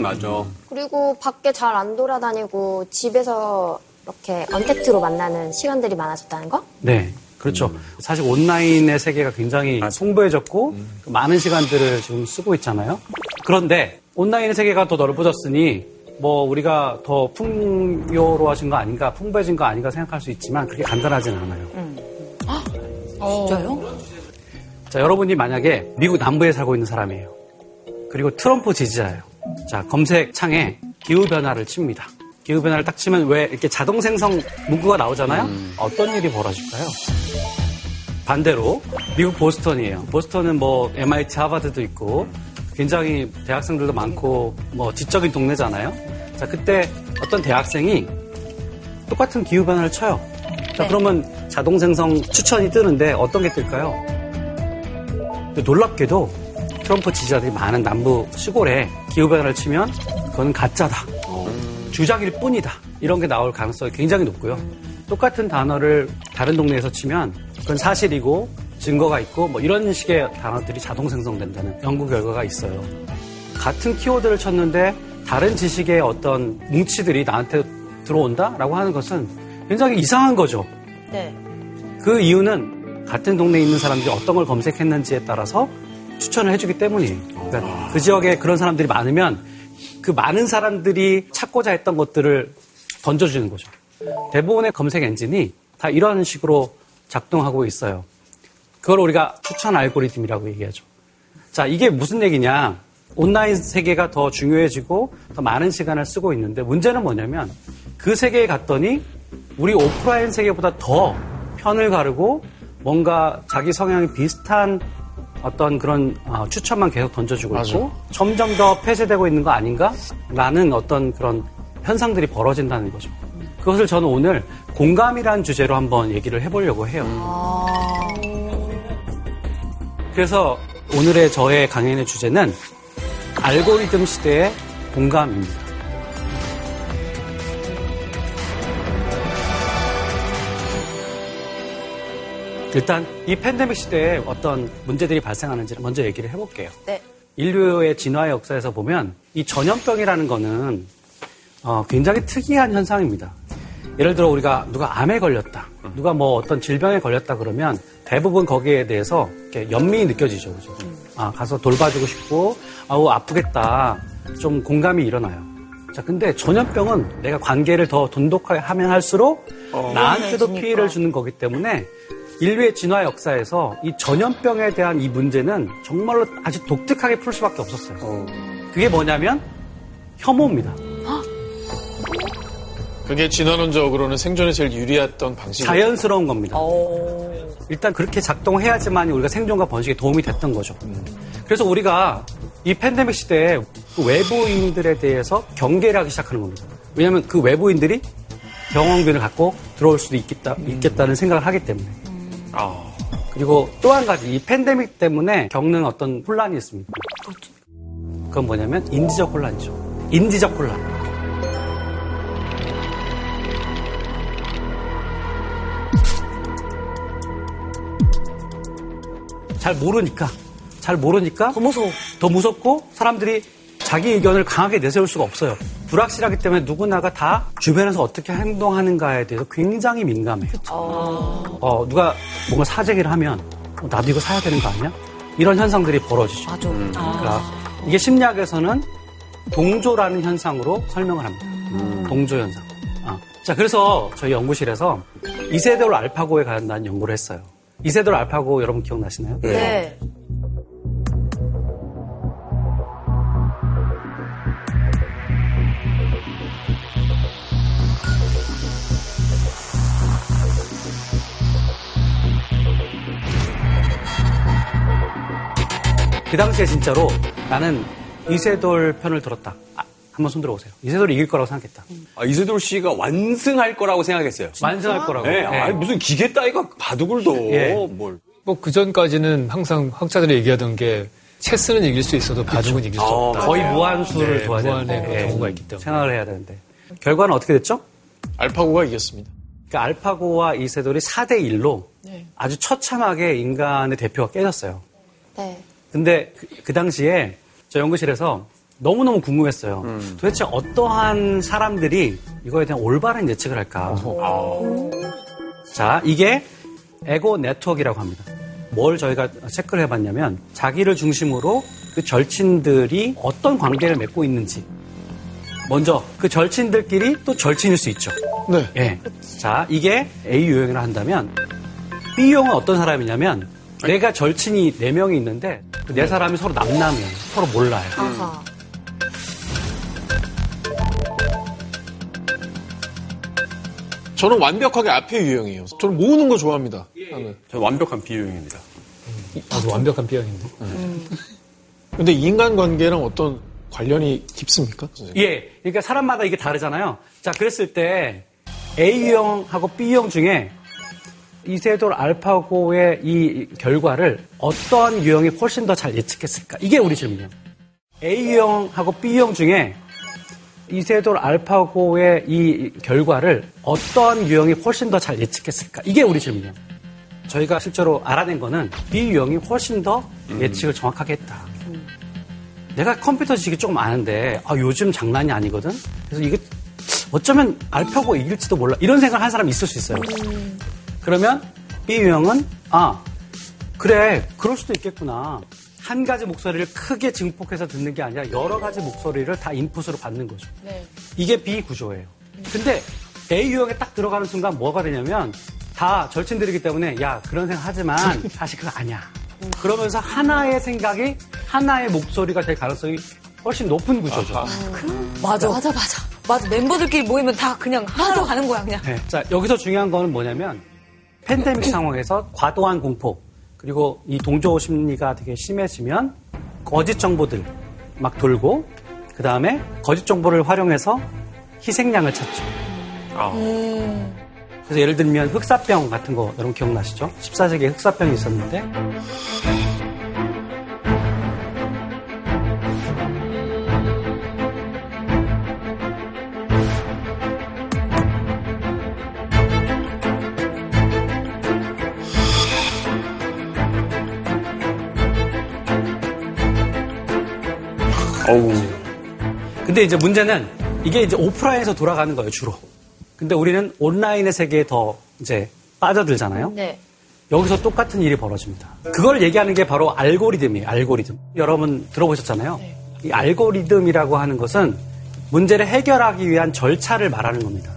맞아. 그리고 밖에 잘 안 돌아다니고 집에서 이렇게 언택트로 만나는 시간들이 많아졌다는 거? 네, 그렇죠. 사실 온라인의 세계가 굉장히 풍부해졌고 많은 시간들을 지금 쓰고 있잖아요. 그런데 온라인의 세계가 더 넓어졌으니 뭐 우리가 더 풍요로워진 거 아닌가, 풍부해진 거 아닌가 생각할 수 있지만 그게 간단하진 않아요. 아, 진짜요? 자, 여러분이 만약에 미국 남부에 살고 있는 사람이에요. 그리고 트럼프 지지자예요. 자, 검색창에 기후변화를 칩니다. 기후변화를 딱 치면 왜 이렇게 자동생성 문구가 나오잖아요? 어떤 일이 벌어질까요? 반대로 미국 보스턴이에요. 보스턴은 뭐 MIT, 하버드도 있고 굉장히 대학생들도 많고 뭐 지적인 동네잖아요. 자, 그때 어떤 대학생이 똑같은 기후변화를 쳐요. 자, 그러면 자동생성 추천이 뜨는데 어떤 게 뜰까요? 놀랍게도 트럼프 지지자들이 많은 남부 시골에 기후변화를 치면 그건 가짜다, 주작일 뿐이다, 이런 게 나올 가능성이 굉장히 높고요. 똑같은 단어를 다른 동네에서 치면 그건 사실이고 증거가 있고 뭐 이런 식의 단어들이 자동 생성된다는 연구 결과가 있어요. 같은 키워드를 쳤는데 다른 지식의 어떤 뭉치들이 나한테 들어온다라고 하는 것은 굉장히 이상한 거죠. 네. 그 이유는 같은 동네에 있는 사람들이 어떤 걸 검색했는지에 따라서 추천을 해주기 때문이에요. 그러니까 그 지역에 그런 사람들이 많으면 그 많은 사람들이 찾고자 했던 것들을 던져주는 거죠. 대부분의 검색 엔진이 다 이런 식으로 작동하고 있어요. 그걸 우리가 추천 알고리즘이라고 얘기하죠. 자, 이게 무슨 얘기냐. 온라인 세계가 더 중요해지고 더 많은 시간을 쓰고 있는데 문제는 뭐냐면 그 세계에 갔더니 우리 오프라인 세계보다 더 편을 가르고 뭔가 자기 성향이 비슷한 어떤 그런 추천만 계속 던져주고 있고 점점 더 폐쇄되고 있는 거 아닌가라는 어떤 그런 현상들이 벌어진다는 거죠. 그것을 저는 오늘 공감이라는 주제로 한번 얘기를 해보려고 해요. 그래서 오늘의 저의 강연의 주제는 알고리즘 시대의 공감입니다. 일단 이 팬데믹 시대에 어떤 문제들이 발생하는지 먼저 얘기를 해볼게요. 네. 인류의 진화의 역사에서 보면 이 전염병이라는 거는 굉장히 특이한 현상입니다. 예를 들어 우리가 누가 암에 걸렸다, 누가 뭐 어떤 질병에 걸렸다 그러면 대부분 거기에 대해서 이렇게 연민이 느껴지죠. 그죠? 아, 가서 돌봐주고 싶고, 아우 아프겠다, 좀 공감이 일어나요. 자, 근데 전염병은 내가 관계를 더 돈독하게 하면 할수록 나한테도 피해를 주는 거기 때문에 인류의 진화 역사에서 이 전염병에 대한 이 문제는 정말로 아주 독특하게 풀 수밖에 없었어요. 그게 뭐냐면 혐오입니다. 그게 진화론적으로는 생존에 제일 유리했던 방식이죠. 자연스러운 겁니다. 일단 그렇게 작동해야지만 우리가 생존과 번식에 도움이 됐던 거죠. 그래서 우리가 이 팬데믹 시대에 외부인들에 대해서 경계를 하기 시작하는 겁니다. 왜냐하면 그 외부인들이 병원균을 갖고 들어올 수도 있겠다는 생각을 하기 때문에. 그리고 또 한 가지, 이 팬데믹 때문에 겪는 어떤 혼란이 있습니다. 그건 뭐냐면 인지적 혼란이죠. 인지적 혼란. 잘 모르니까. 더 무섭고 사람들이 자기 의견을 강하게 내세울 수가 없어요. 불확실하기 때문에 누구나가 다 주변에서 어떻게 행동하는가에 대해서 굉장히 민감해요. 누가 뭔가 사재기를 하면 나도 이거 사야 되는 거 아니야? 이런 현상들이 벌어지죠. 맞아. 그러니까 이게 심리학에서는 동조라는 현상으로 설명을 합니다. 동조 현상. 자, 그래서 저희 연구실에서 이세돌 알파고에 관한 연구를 했어요. 이세돌 알파고 여러분 기억나시나요? 네. 그 당시에 진짜로 나는 이세돌 편을 들었다. 한번 손들어 보세요. 이세돌이 이길 거라고 생각했다. 이세돌 씨가 완승할 거라고 생각했어요. 진짜? 완승할 거라고. 네. 네. 아니, 무슨 기계 따위가 바둑을 둬. 네. 뭘. 뭐 그전까지는 항상 학자들이 얘기하던 게 체스는 이길 수 있어도 바둑은 이길 수 없다. 거의 무한수를 둬야 되는 경우가 있기 때문에. 생각을 해야 되는데. 결과는 어떻게 됐죠? 알파고가 이겼습니다. 그러니까 알파고와 이세돌이 4대1로 네. 아주 처참하게 인간의 대표가 깨졌어요. 네. 근데 그 당시에 저 연구실에서 너무너무 궁금했어요. 도대체 어떠한 사람들이 이거에 대한 올바른 예측을 할까? 자, 이게 에고 네트워크라고 합니다. 뭘 저희가 체크를 해봤냐면 자기를 중심으로 그 절친들이 어떤 관계를 맺고 있는지. 먼저 그 절친들끼리 또 절친일 수 있죠. 네. 예. 자, 이게 A 유형이라 한다면 B 유형은 어떤 사람이냐면 내가 절친이 4명이 있는데 그 4사람이 서로 남남이에요. 서로 몰라요. 아하. 저는 완벽하게 앞에 유형이에요. 저는 모으는 거 좋아합니다. 나는. 저는 완벽한 B유형입니다. 저도 완벽한 B형인데. 근데 인간관계랑 어떤 관련이 깊습니까, 선생님? 예, 그러니까 사람마다 이게 다르잖아요. 자, 그랬을 때 A형하고 B형 중에 이세돌 알파고의 이 결과를 어떤 유형이 훨씬 더 잘 예측했을까? 이게 우리 질문이에요. A형하고 B형 중에 이세돌 알파고의 이 결과를 어떤 유형이 훨씬 더 잘 예측했을까? 이게 우리 질문이에요. 저희가 실제로 알아낸 거는 B 유형이 훨씬 더 예측을 정확하게 했다. 내가 컴퓨터 지식이 조금 아는데 요즘 장난이 아니거든? 그래서 이게 어쩌면 알파고가 이길지도 몰라. 이런 생각을 한 사람이 있을 수 있어요. 그러면 B 유형은 그래 그럴 수도 있겠구나. 한 가지 목소리를 크게 증폭해서 듣는 게 아니라 여러 가지 목소리를 다 인풋으로 받는 거죠. 네. 이게 B 구조예요. 근데 A 유형에 딱 들어가는 순간 뭐가 되냐면 다 절친들이기 때문에 야 그런 생각 하지만 사실 그거 아니야. 그러면서 하나의 생각이 하나의 목소리가 될 가능성이 훨씬 높은 구조죠. 맞아. 멤버들끼리 모이면 다 그냥 하나로 가는 거야 그냥. 네. 자 여기서 중요한 거는 뭐냐면 팬데믹 상황에서 과도한 공포 그리고 이 동조 심리가 되게 심해지면 거짓 정보들 막 돌고 그 다음에 거짓 정보를 활용해서 희생양을 찾죠. 그래서 예를 들면 흑사병 같은 거 여러분 기억나시죠? 14세기에 흑사병이 있었는데 근데 이제 문제는 이게 이제 오프라인에서 돌아가는 거예요, 주로. 근데 우리는 온라인의 세계에 더 이제 빠져들잖아요. 네. 여기서 똑같은 일이 벌어집니다. 그걸 얘기하는 게 바로 알고리즘이에요, 알고리즘. 여러분 들어보셨잖아요. 네. 이 알고리즘이라고 하는 것은 문제를 해결하기 위한 절차를 말하는 겁니다.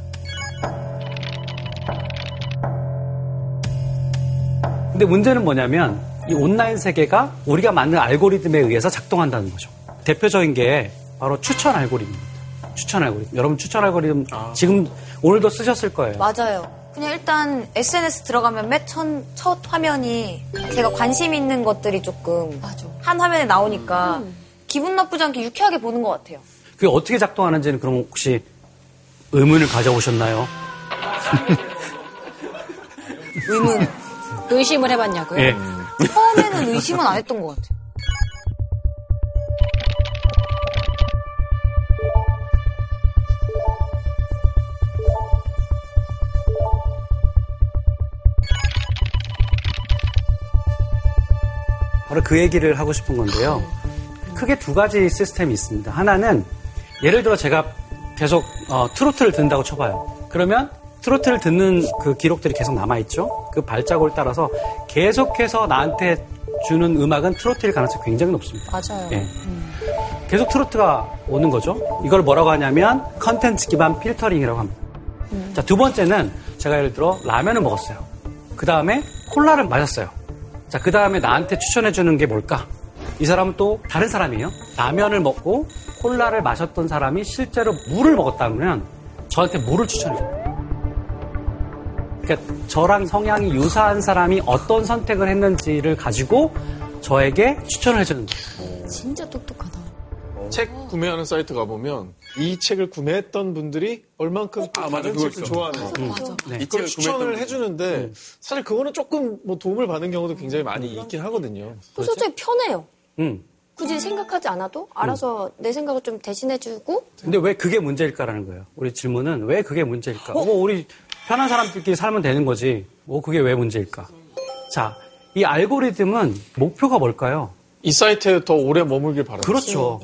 근데 문제는 뭐냐면 이 온라인 세계가 우리가 만든 알고리즘에 의해서 작동한다는 거죠. 대표적인 게 바로 추천 알고리즘입니다. 추천 알고리즘. 여러분 추천 알고리즘 지금 오늘도 쓰셨을 거예요. 맞아요. 그냥 일단 SNS 들어가면 맨 첫 화면이 제가 관심 있는 것들이 조금 한 화면에 나오니까 기분 나쁘지 않게 유쾌하게 보는 것 같아요. 그게 어떻게 작동하는지는 그럼 혹시 의문을 가져오셨나요? 의문. 의심을 해봤냐고요? 네. 처음에는 의심은 안 했던 것 같아요. 그 얘기를 하고 싶은 건데요. 크게 두 가지 시스템이 있습니다. 하나는 예를 들어 제가 계속 트로트를 든다고 쳐봐요. 그러면 트로트를 듣는 그 기록들이 계속 남아있죠. 그 발자국을 따라서 계속해서 나한테 주는 음악은 트로트일 가능성이 굉장히 높습니다. 맞아요. 예. 계속 트로트가 오는 거죠. 이걸 뭐라고 하냐면 컨텐츠 기반 필터링이라고 합니다. 자, 두 번째는 제가 예를 들어 라면을 먹었어요. 그 다음에 콜라를 마셨어요. 자, 그 다음에 나한테 추천해주는 게 뭘까? 이 사람은 또 다른 사람이에요. 라면을 먹고 콜라를 마셨던 사람이 실제로 물을 먹었다면 저한테 물을 추천해요. 그러니까 저랑 성향이 유사한 사람이 어떤 선택을 했는지를 가지고 저에게 추천을 해주는 거예요. 진짜 똑똑하다. 책 구매하는 사이트 가보면 이 책을 구매했던 분들이 얼만큼 다른 책을 좋아하는 네. 이걸 추천을 해주는데 사실 그거는 조금 뭐 도움을 받는 경우도 굉장히 많이 있긴 하거든요. 그 솔직히 편해요. 굳이 생각하지 않아도 알아서 내 생각을 좀 대신해주고. 근데 왜 그게 문제일까라는 거예요. 우리 질문은 왜 그게 문제일까. 우리 편한 사람들끼리 살면 되는 거지. 그게 왜 문제일까. 자, 이 알고리즘은 목표가 뭘까요? 이 사이트에 더 오래 머물길 바랍니다. 그렇죠.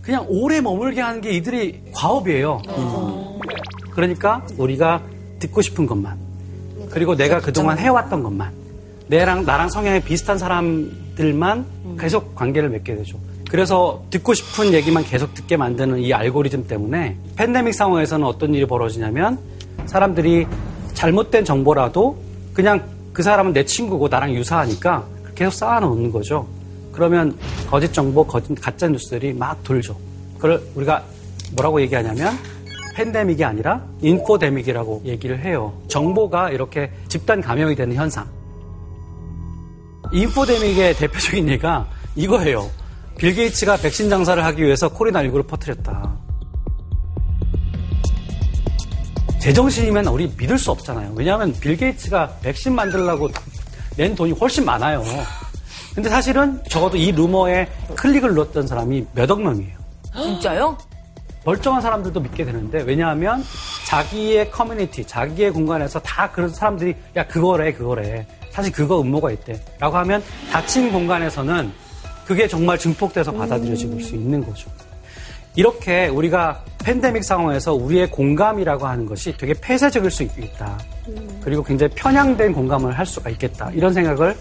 그냥 오래 머물게 하는 게 이들이 과업이에요. 그러니까 우리가 듣고 싶은 것만, 그리고 내가 그동안 해왔던 것만, 나랑 성향이 비슷한 사람들만 계속 관계를 맺게 되죠. 그래서 듣고 싶은 얘기만 계속 듣게 만드는 이 알고리즘 때문에 팬데믹 상황에서는 어떤 일이 벌어지냐면 사람들이 잘못된 정보라도 그냥 그 사람은 내 친구고 나랑 유사하니까 계속 쌓아놓는 거죠. 그러면 거짓 정보, 가짜 뉴스들이 막 돌죠. 그걸 우리가 뭐라고 얘기하냐면 팬데믹이 아니라 인포데믹이라고 얘기를 해요. 정보가 이렇게 집단 감염이 되는 현상. 인포데믹의 대표적인 예가 이거예요. 빌 게이츠가 백신 장사를 하기 위해서 코로나19를 퍼뜨렸다. 제정신이면 우리 믿을 수 없잖아요. 왜냐하면 빌 게이츠가 백신 만들려고 낸 돈이 훨씬 많아요. 근데 사실은 적어도 이 루머에 클릭을 눌렀던 사람이 몇억 명이에요. 진짜요? 멀쩡한 사람들도 믿게 되는데, 왜냐하면 자기의 커뮤니티, 자기의 공간에서 다 그런 사람들이 야 그거래 사실 그거 음모가 있대 라고 하면 닫힌 공간에서는 그게 정말 증폭돼서 받아들여질 수 있는 거죠. 이렇게 우리가 팬데믹 상황에서 우리의 공감이라고 하는 것이 되게 폐쇄적일 수 있다, 그리고 굉장히 편향된 공감을 할 수가 있겠다, 이런 생각을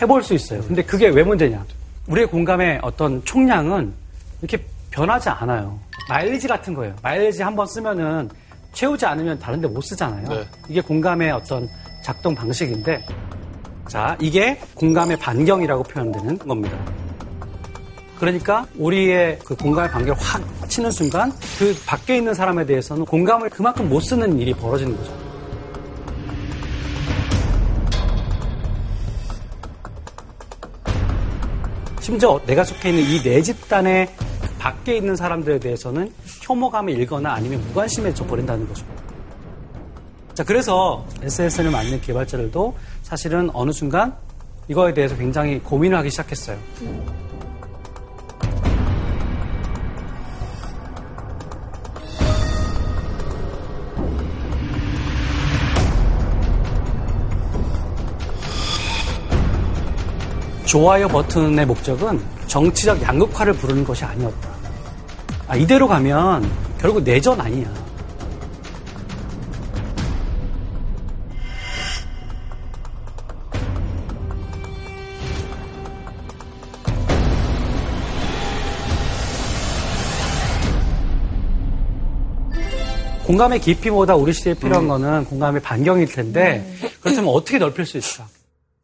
해볼 수 있어요. 근데 그게 왜 문제냐. 우리의 공감의 어떤 총량은 이렇게 변하지 않아요. 마일리지 같은 거예요. 마일리지 한번 쓰면은 채우지 않으면 다른 데 못 쓰잖아요. 네. 이게 공감의 어떤 작동 방식인데, 자, 이게 공감의 반경이라고 표현되는 겁니다. 그러니까 우리의 그 공감의 반경을 확 치는 순간 그 밖에 있는 사람에 대해서는 공감을 그만큼 못 쓰는 일이 벌어지는 거죠. 심지어 내가 속해 있는 이 내 집단의 밖에 있는 사람들에 대해서는 혐오감에 일거나 아니면 무관심해져 버린다는 거죠. 자, 그래서 SNS를 만든 개발자들도 사실은 어느 순간 이거에 대해서 굉장히 고민을 하기 시작했어요. 좋아요 버튼의 목적은 정치적 양극화를 부르는 것이 아니었다. 이대로 가면 결국 내전 아니야. 공감의 깊이보다 우리 시대에 필요한 거는 공감의 반경일 텐데, 그렇다면 어떻게 넓힐 수 있을까?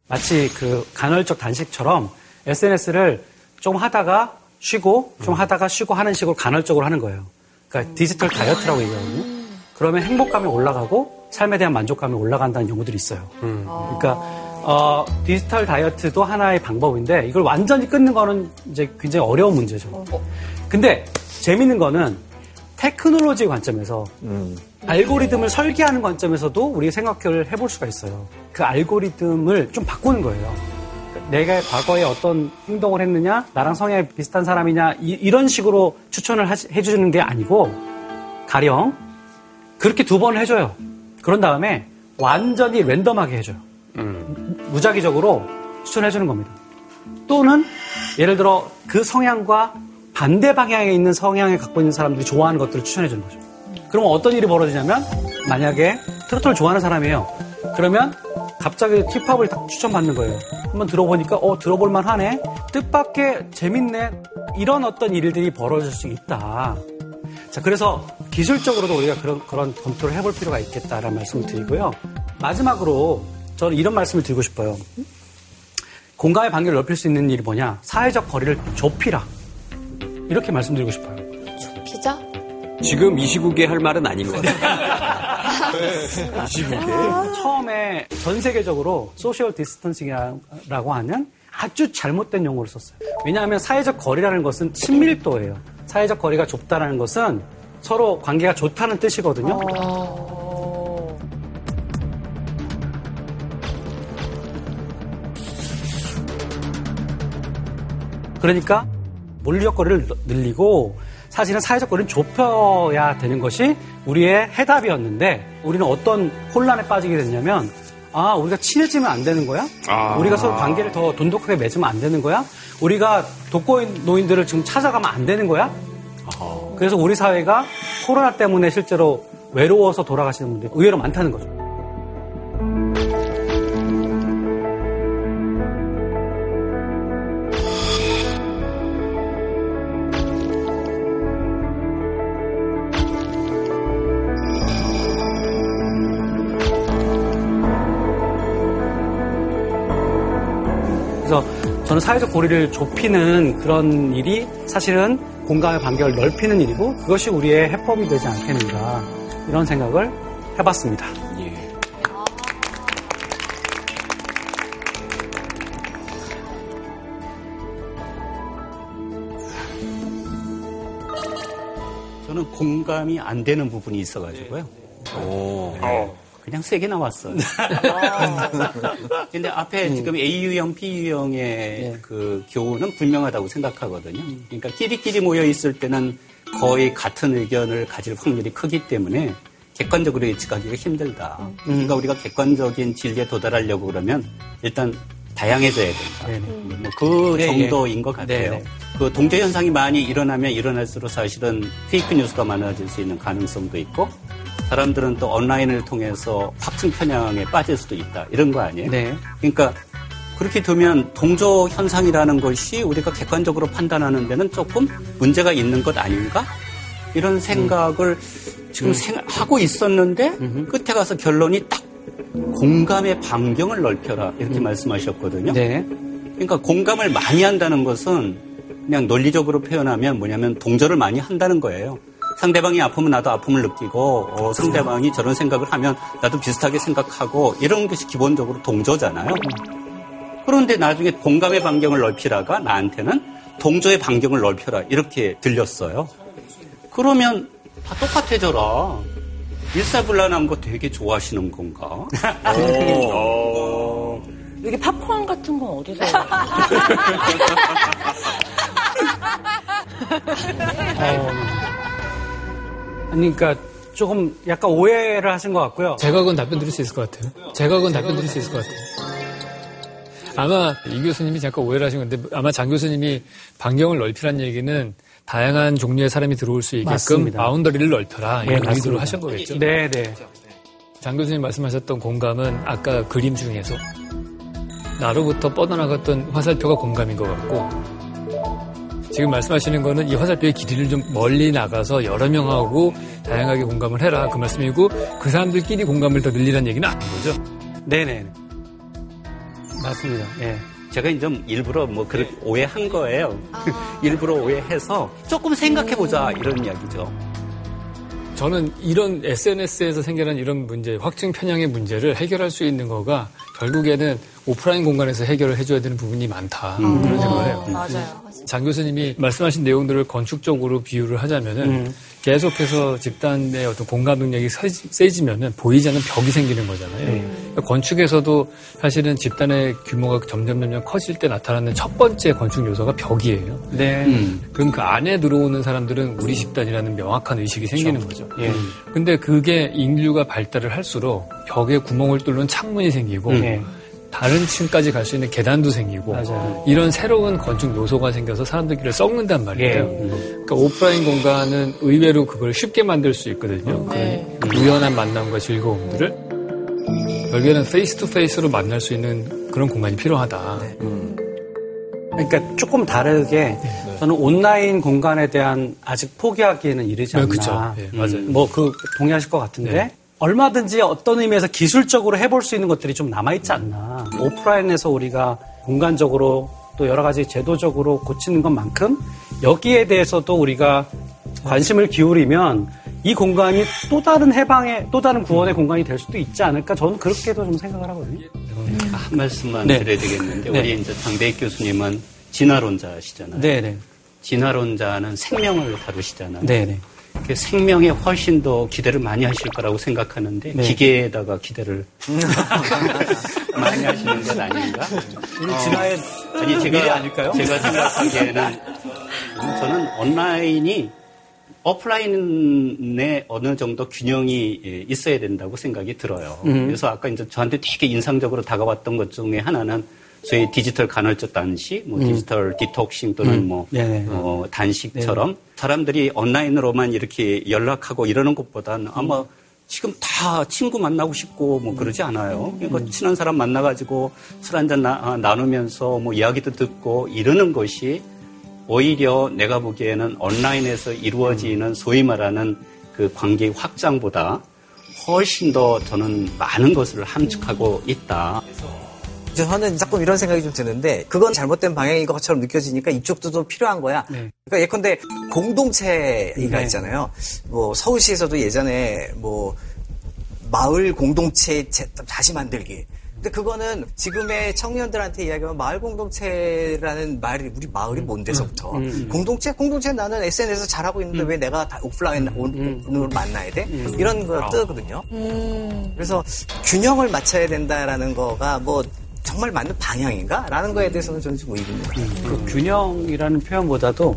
마치 그 간헐적 단식처럼 SNS를 좀 하다가 쉬고 좀 하다가 쉬고 하는 식으로 간헐적으로 하는 거예요. 그러니까 디지털 다이어트라고 얘기하거든요. 그러면 행복감이 올라가고 삶에 대한 만족감이 올라간다는 연구들이 있어요. 그러니까 디지털 다이어트도 하나의 방법인데 이걸 완전히 끊는 거는 이제 굉장히 어려운 문제죠. 근데 재밌는 거는 테크놀로지 관점에서 알고리즘을 설계하는 관점에서도 우리가 생각을 해볼 수가 있어요. 그 알고리즘을 좀 바꾸는 거예요. 내가 과거에 어떤 행동을 했느냐, 나랑 성향이 비슷한 사람이냐, 이런 식으로 추천을 해주는 게 아니고 가령 그렇게 두 번을 해줘요. 그런 다음에 완전히 랜덤하게 해줘요. 무작위적으로 추천해주는 겁니다. 또는 예를 들어 그 성향과 반대 방향에 있는 성향을 갖고 있는 사람들이 좋아하는 것들을 추천해 주는 거죠. 그러면 어떤 일이 벌어지냐면 만약에 트로트를 좋아하는 사람이에요. 그러면 갑자기 힙합을 딱 추천받는 거예요. 한번 들어보니까 들어볼만 하네. 뜻밖의 재밌네. 이런 어떤 일들이 벌어질 수 있다. 자, 그래서 기술적으로도 우리가 그런 검토를 해볼 필요가 있겠다라는 말씀을 드리고요. 마지막으로 저는 이런 말씀을 드리고 싶어요. 공간의 반경을 넓힐 수 있는 일이 뭐냐? 사회적 거리를 좁히라. 이렇게 말씀드리고 싶어요. 좁히자? 지금 이 시국에 할 말은 아닌 것 같아요. 이 시국에. 처음에 전 세계적으로 소셜 디스턴싱이라고 하는 아주 잘못된 용어를 썼어요. 왜냐하면 사회적 거리라는 것은 친밀도예요. 사회적 거리가 좁다라는 것은 서로 관계가 좋다는 뜻이거든요. 그러니까 물리적 거리를 늘리고 사실은 사회적 거리를 좁혀야 되는 것이 우리의 해답이었는데 우리는 어떤 혼란에 빠지게 됐냐면 우리가 친해지면 안 되는 거야? 우리가 서로 관계를 더 돈독하게 맺으면 안 되는 거야? 우리가 독거노인들을 지금 찾아가면 안 되는 거야? 그래서 우리 사회가 코로나 때문에 실제로 외로워서 돌아가시는 분들이 의외로 많다는 거죠. 저는 사회적 고리를 좁히는 그런 일이 사실은 공간의 반경을 넓히는 일이고 그것이 우리의 해법이 되지 않겠는가 이런 생각을 해봤습니다. 예. 저는 공감이 안 되는 부분이 있어가지고요. 오. 그냥 세게 나왔어요. 근데 앞에 지금 A유형, B유형의 그 교훈은 분명하다고 생각하거든요. 그러니까 끼리끼리 모여있을 때는 거의 같은 의견을 가질 확률이 크기 때문에 객관적으로 예측하기가 힘들다. 그러니까 우리가 객관적인 진리에 도달하려고 그러면 일단 다양해져야 된다. 그 정도인 것 같아요. 네네. 그 동조 현상이 많이 일어나면 일어날수록 사실은 페이크 뉴스가 많아질 수 있는 가능성도 있고 사람들은 또 온라인을 통해서 확증 편향에 빠질 수도 있다. 이런 거 아니에요? 네. 그러니까 그렇게 되면 동조 현상이라는 것이 우리가 객관적으로 판단하는 데는 조금 문제가 있는 것 아닌가? 이런 생각을 지금 하고 있었는데 끝에 가서 결론이 딱 공감의 반경을 넓혀라. 이렇게 말씀하셨거든요. 네. 그러니까 공감을 많이 한다는 것은 그냥 논리적으로 표현하면 뭐냐면 동조를 많이 한다는 거예요. 상대방이 아프면 나도 아픔을 느끼고 상대방이 저런 생각을 하면 나도 비슷하게 생각하고 이런 것이 기본적으로 동조잖아요. 그런데 나중에 공감의 반경을 넓히라가 나한테는 동조의 반경을 넓혀라 이렇게 들렸어요. 그러면 다 똑같아져라. 일사불란한 거 되게 좋아하시는 건가? 이게 팝콘 같은 건 어디서? 그러니까 조금 약간 오해를 하신 것 같고요. 제가 그건 답변 드릴 수 있을 것 같아요. 아마 이 교수님이 잠깐 오해를 하신 건데 아마 장 교수님이 반경을 넓히란 얘기는 다양한 종류의 사람이 들어올 수 있게끔 맞습니다. 바운더리를 넓혀라 이런 의도로 하신 거겠죠. 네네. 장 교수님 말씀하셨던 공감은 아까 그림 중에서 나로부터 뻗어나갔던 화살표가 공감인 것 같고 지금 말씀하시는 거는 이 화살표의 길이를 좀 멀리 나가서 여러 명하고 다양하게 공감을 해라 그 말씀이고 그 사람들끼리 공감을 더 늘리라는 얘기는 아닌 거죠? 네네. 맞습니다. 네. 제가 이제 일부러 오해한 거예요. 일부러 오해해서 조금 생각해보자 이런 이야기죠. 저는 이런 SNS에서 생겨난 이런 문제, 확증 편향의 문제를 해결할 수 있는 거가 결국에는 오프라인 공간에서 해결을 해줘야 되는 부분이 많다. 그런 생각을 해요. 맞아요. 장 교수님이 말씀하신 내용들을 건축적으로 비유를 하자면은 계속해서 집단의 어떤 공감 능력이 세지면은 보이지 않는 벽이 생기는 거잖아요. 그러니까 건축에서도 사실은 집단의 규모가 점점 커질 때 나타나는 첫 번째 건축 요소가 벽이에요. 네. 그럼 그 안에 들어오는 사람들은 우리 집단이라는 명확한 의식이 생기는 거죠. 예. 근데 그게 인류가 발달을 할수록 벽에 구멍을 뚫는 창문이 생기고 다른 층까지 갈 수 있는 계단도 생기고 맞아요. 이런 새로운 건축 요소가 생겨서 사람들끼리 썩는단 말이에요. 예. 그러니까 오프라인 공간은 의외로 그걸 쉽게 만들 수 있거든요. 네. 그런 우연한 만남과 즐거움들을 결국에는 페이스 투 페이스로 만날 수 있는 그런 공간이 필요하다. 네. 그러니까 조금 다르게 네. 저는 온라인 공간에 대한 아직 포기하기에는 이르지 않나. 그렇죠. 네, 맞아요. 뭐 그 동의하실 것 같은데. 네. 얼마든지 어떤 의미에서 기술적으로 해볼 수 있는 것들이 좀 남아있지 않나. 오프라인에서 우리가 공간적으로 또 여러 가지 제도적으로 고치는 것만큼 여기에 대해서도 우리가 관심을 기울이면 이 공간이 또 다른 해방의 또 다른 구원의 공간이 될 수도 있지 않을까. 저는 그렇게도 좀 생각을 하거든요. 한 말씀만 네. 드려야 되겠는데 네. 우리 이제 장대익 교수님은 진화론자시잖아요. 네네. 진화론자는 생명을 다루시잖아요. 네네. 생명에 훨씬 더 기대를 많이 하실 거라고 생각하는데 네. 기계에다가 기대를 많이 하시는 건 아닌가? 우리 진화의 미래가 아닐까요? 제가 생각하기에는 저는 온라인이 오프라인에 어느 정도 균형이 있어야 된다고 생각이 들어요. 그래서 아까 이제 저한테 되게 인상적으로 다가왔던 것 중에 하나는 소위 디지털 간헐적 단식, 뭐 디지털 디톡싱 또는 뭐 단식처럼 네네. 사람들이 온라인으로만 이렇게 연락하고 이러는 것보다는 아마 지금 다 친구 만나고 싶고 뭐 그러지 않아요. 그러니까 친한 사람 만나가지고 술 한잔 나누면서 뭐 이야기도 듣고 이러는 것이 오히려 내가 보기에는 온라인에서 이루어지는 소위 말하는 그 관계 확장보다 훨씬 더 저는 많은 것을 함축하고 있다. 저는 자꾸 이런 생각이 좀 드는데 그건 잘못된 방향인 것처럼 느껴지니까 이쪽도 좀 필요한 거야. 네. 그러니까 예컨대 공동체가 네. 있잖아요. 뭐 서울시에서도 예전에 뭐 마을 공동체 다시 만들기. 근데 그거는 지금의 청년들한테 이야기하면 마을 공동체라는 말이 우리 마을이 뭔데서부터 공동체 나는 SNS에서 잘하고 있는데 왜 내가 다 오프라인으로 만나야 돼? 이런 거 뜨거든요. 그래서 균형을 맞춰야 된다라는 거가 뭐 정말 맞는 방향인가? 라는 거에 대해서는 저는 좀 의문입니다. 그 균형이라는 표현보다도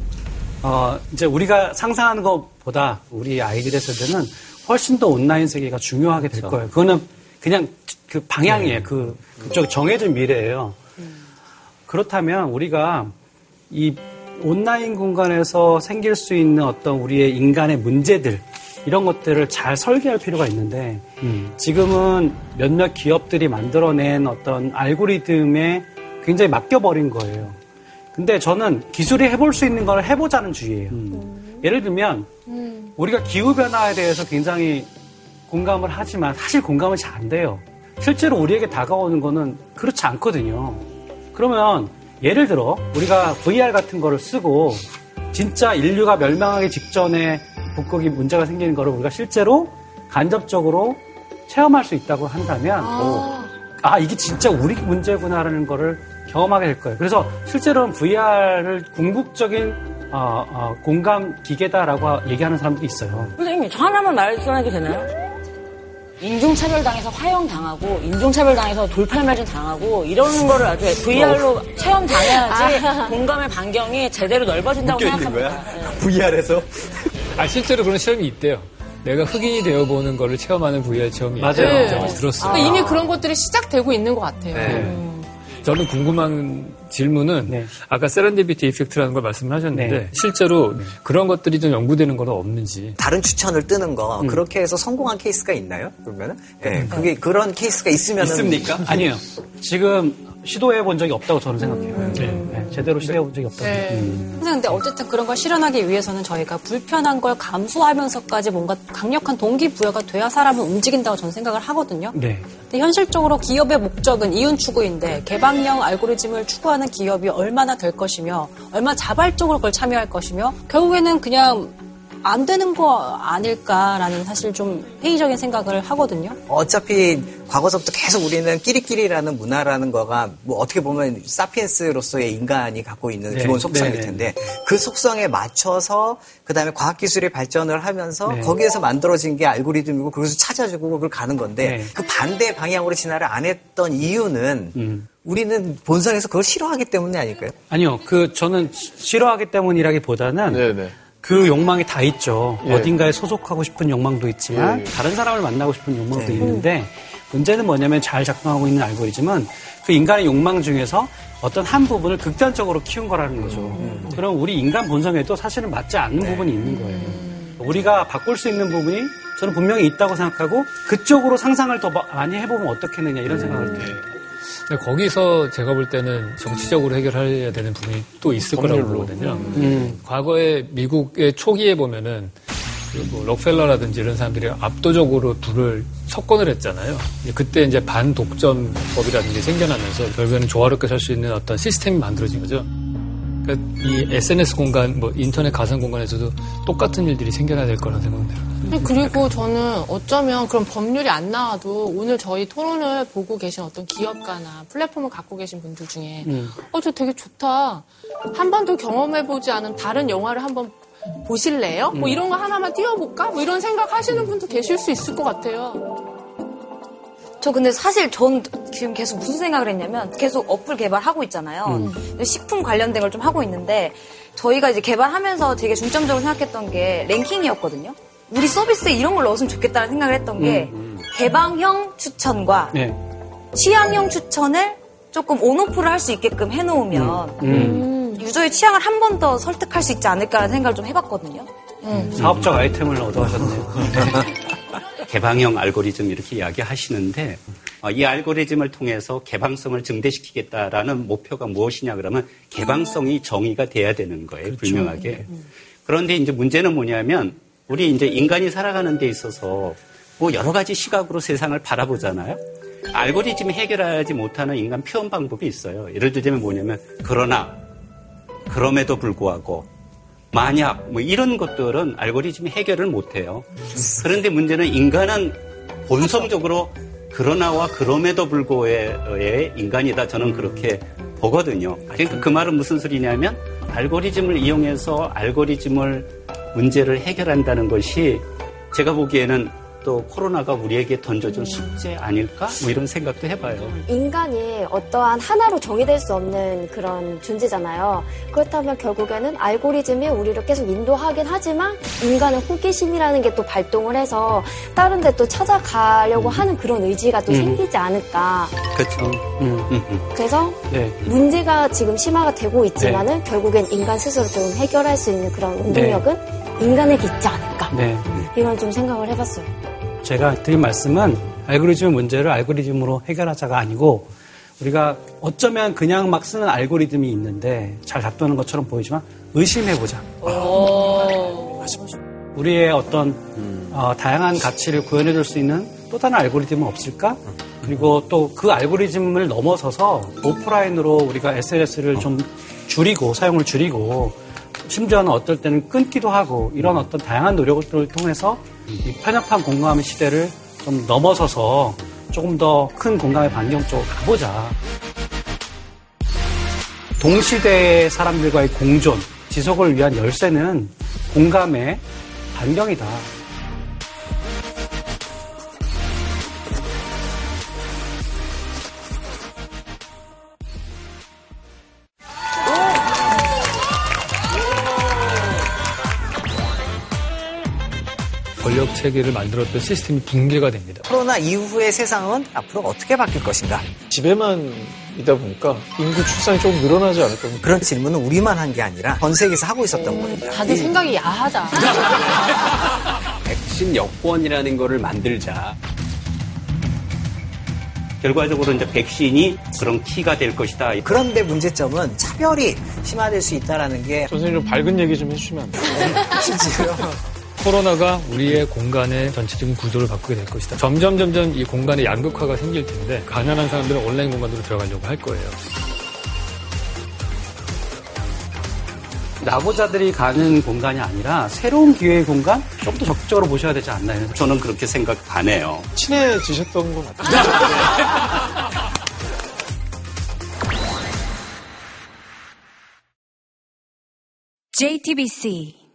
이제 우리가 상상하는 것보다 우리 아이들의 세대는 훨씬 더 온라인 세계가 중요하게 될 거예요. 그거는 그냥 그 방향이에요. 그쪽 정해진 미래예요. 그렇다면 우리가 이 온라인 공간에서 생길 수 있는 어떤 우리의 인간의 문제들 이런 것들을 잘 설계할 필요가 있는데 지금은 몇몇 기업들이 만들어낸 어떤 알고리즘에 굉장히 맡겨버린 거예요. 근데 저는 기술이 해볼 수 있는 걸 해보자는 주의예요. 예를 들면 우리가 기후변화에 대해서 굉장히 공감을 하지만 사실 공감은 잘 안 돼요. 실제로 우리에게 다가오는 거는 그렇지 않거든요. 그러면 예를 들어 우리가 VR 같은 거를 쓰고 진짜 인류가 멸망하기 직전에 북극이 문제가 생기는 거를 우리가 실제로 간접적으로 체험할 수 있다고 한다면 이게 진짜 우리 문제구나라는 거를 경험하게 될 거예요. 그래서 실제로는 VR을 궁극적인 공감 기계다라고 얘기하는 사람들이 있어요. 선생님, 저 하나만 알려주셔도 되나요? 인종차별당해서 화형당하고 인종차별당해서 돌팔매질 당하고 이러는 거를 아주 VR로 체험당해야지 공감의 반경이 제대로 넓어진다고 생각합니다. 거야? 네. VR에서? 실제로 그런 시험이 있대요. 내가 흑인이 되어보는 거를 체험하는 VR 체험이 맞아요. 네. 들었어요. 그러니까 이미 그런 것들이 시작되고 있는 것 같아요. 네. 저는 궁금한 질문은 네. 아까 세렌디비티 이펙트라는 걸 말씀하셨는데 네. 실제로 네. 그런 것들이 좀 연구되는 건 없는지. 다른 추천을 뜨는 거 그렇게 해서 성공한 케이스가 있나요? 그러면은 네. 그게 그런 케이스가 있으면은 있습니까? 아니요. 지금 시도해 본 적이 없다고 저는 생각해요. 네. 제대로 시도해 본 적이 없다고. 근데 어쨌든 그런 걸 실현하기 위해서는 저희가 불편한 걸 감수하면서까지 뭔가 강력한 동기부여가 돼야 사람은 움직인다고 저는 생각을 하거든요. 네. 근데 현실적으로 기업의 목적은 이윤 추구인데 개방형 알고리즘을 추구하는 기업이 얼마나 될 것이며 얼마나 자발적으로 그걸 참여할 것이며 결국에는 그냥 안 되는 거 아닐까라는 사실 좀 회의적인 생각을 하거든요. 어차피 과거서부터 계속 우리는 끼리끼리라는 문화라는 거가 뭐 어떻게 보면 사피엔스로서의 인간이 갖고 있는 네, 기본 속성일 네, 텐데 네. 그 속성에 맞춰서 그다음에 과학기술이 발전을 하면서 네. 거기에서 만들어진 게 알고리즘이고 거기서 찾아주고 그걸 가는 건데 네. 그 반대 방향으로 진화를 안 했던 이유는 우리는 본성에서 그걸 싫어하기 때문이 아닐까요? 아니요. 저는 싫어하기 때문이라기보다는 네네. 그 욕망이 다 있죠. 예. 어딘가에 소속하고 싶은 욕망도 있지만 다른 사람을 만나고 싶은 욕망도 있는데 문제는 뭐냐면 잘 작동하고 있는 알고리즘은 그 인간의 욕망 중에서 어떤 한 부분을 극단적으로 키운 거라는 거죠. 그럼 우리 인간 본성에도 사실은 맞지 않는 부분이 있는 거예요. 우리가 바꿀 수 있는 부분이 저는 분명히 있다고 생각하고 그쪽으로 상상을 더 많이 해보면 어떻겠느냐 이런 생각을 해요. 거기서 제가 볼 때는 정치적으로 해결해야 되는 부분이 또 있을 거라고 보거든요. 과거에 미국의 초기에 보면은 뭐 록펠러라든지 이런 사람들이 압도적으로 불을 석권을 했잖아요. 그때 이제 반독점법이라는 게 생겨나면서 결국에는 조화롭게 살 수 있는 어떤 시스템이 만들어진 거죠. 그러니까 이 SNS 공간, 뭐 인터넷 가상 공간에서도 똑같은 일들이 생겨나야 될 거라는 생각이 들어요. 그리고 저는 어쩌면 그런 법률이 안 나와도 오늘 저희 토론을 보고 계신 어떤 기업가나 플랫폼을 갖고 계신 분들 중에 저 되게 좋다. 한 번도 경험해보지 않은 다른 영화를 한번 보실래요? 뭐 이런 거 하나만 띄워볼까? 뭐 이런 생각 하시는 분도 계실 수 있을 것 같아요. 저 근데 사실 전 지금 계속 무슨 생각을 했냐면 계속 어플 개발하고 있잖아요. 식품 관련된 걸 좀 하고 있는데 저희가 이제 개발하면서 되게 중점적으로 생각했던 게 랭킹이었거든요. 우리 서비스에 이런 걸 넣었으면 좋겠다는 생각을 했던 게 개방형 추천과 취향형 추천을 조금 온오프를 할 수 있게끔 해놓으면 유저의 취향을 한 번 더 설득할 수 있지 않을까라는 생각을 좀 해봤거든요. 사업적 아이템을 얻어가셨네요. 개방형 알고리즘 이렇게 이야기하시는데 이 알고리즘을 통해서 개방성을 증대시키겠다라는 목표가 무엇이냐 그러면 개방성이 정의가 돼야 되는 거예요. 그렇죠. 분명하게. 그런데 이제 문제는 뭐냐면 우리 이제 인간이 살아가는 데 있어서 뭐 여러 가지 시각으로 세상을 바라보잖아요. 알고리즘이 해결하지 못하는 인간 표현 방법이 있어요. 예를 들자면 뭐냐면 그러나, 그럼에도 불구하고, 만약 뭐 이런 것들은 알고리즘이 해결을 못해요. 그런데 문제는 인간은 본성적으로 그러나와 그럼에도 불구하고의 인간이다 저는 그렇게 보거든요. 그러니까 그 말은 무슨 소리냐면 알고리즘을 이용해서 알고리즘을 문제를 해결한다는 것이 제가 보기에는 또 코로나가 우리에게 던져준 숙제 아닐까? 뭐 이런 생각도 해봐요. 인간이 어떠한 하나로 정의될 수 없는 그런 존재잖아요. 그렇다면 결국에는 알고리즘이 우리를 계속 인도하긴 하지만 인간의 호기심이라는 게 또 발동을 해서 다른 데 또 찾아가려고 하는 그런 의지가 또 생기지 않을까. 그렇죠. 그래서 문제가 지금 심화가 되고 있지만은 결국엔 인간 스스로 좀 해결할 수 있는 그런 운동력은 인간에게 있지 않을까. 이런 좀 생각을 해봤어요. 제가 드린 말씀은 알고리즘의 문제를 알고리즘으로 해결하자가 아니고 우리가 어쩌면 그냥 막 쓰는 알고리즘이 있는데 잘 작동하는 것처럼 보이지만 의심해보자. 우리의 어떤 다양한 가치를 구현해줄 수 있는 또 다른 알고리즘은 없을까? 그리고 또 그 알고리즘을 넘어서서 오프라인으로 우리가 SNS를 좀 줄이고 사용을 줄이고 심지어는 어떨 때는 끊기도 하고 이런 어떤 다양한 노력들을 통해서 이 편협한 공감의 시대를 좀 넘어서서 조금 더 큰 공감의 반경 쪽으로 가보자. 동시대의 사람들과의 공존, 지속을 위한 열쇠는 공감의 반경이다. 권력 체계를 만들었던 시스템이 붕괴가 됩니다. 코로나 이후의 세상은 앞으로 어떻게 바뀔 것인가? 집에만 있다 보니까 인구 출산이 조금 늘어나지 않을 겁니다. 그런 질문은 우리만 한 게 아니라 전 세계에서 하고 있었던 겁니다. 다들 생각이 야하다. 백신 여권이라는 거를 만들자. 결과적으로 이제 백신이 그런 키가 될 것이다. 그런데 문제점은 차별이 심화될 수 있다는 게. 선생님 좀 밝은 얘기 좀 해주시면 안 돼요? 심지어. 코로나가 우리의 공간의 전체적인 구조를 바꾸게 될 것이다. 점점 이 공간의 양극화가 생길 텐데 가난한 사람들은 온라인 공간으로 들어가려고 할 거예요. 나고자들이 가는 공간이 아니라 새로운 기회의 공간? 좀 더 적극적으로 보셔야 되지 않나요? 저는 그렇게 생각하네요. 친해지셨던 것 같아요. JTBC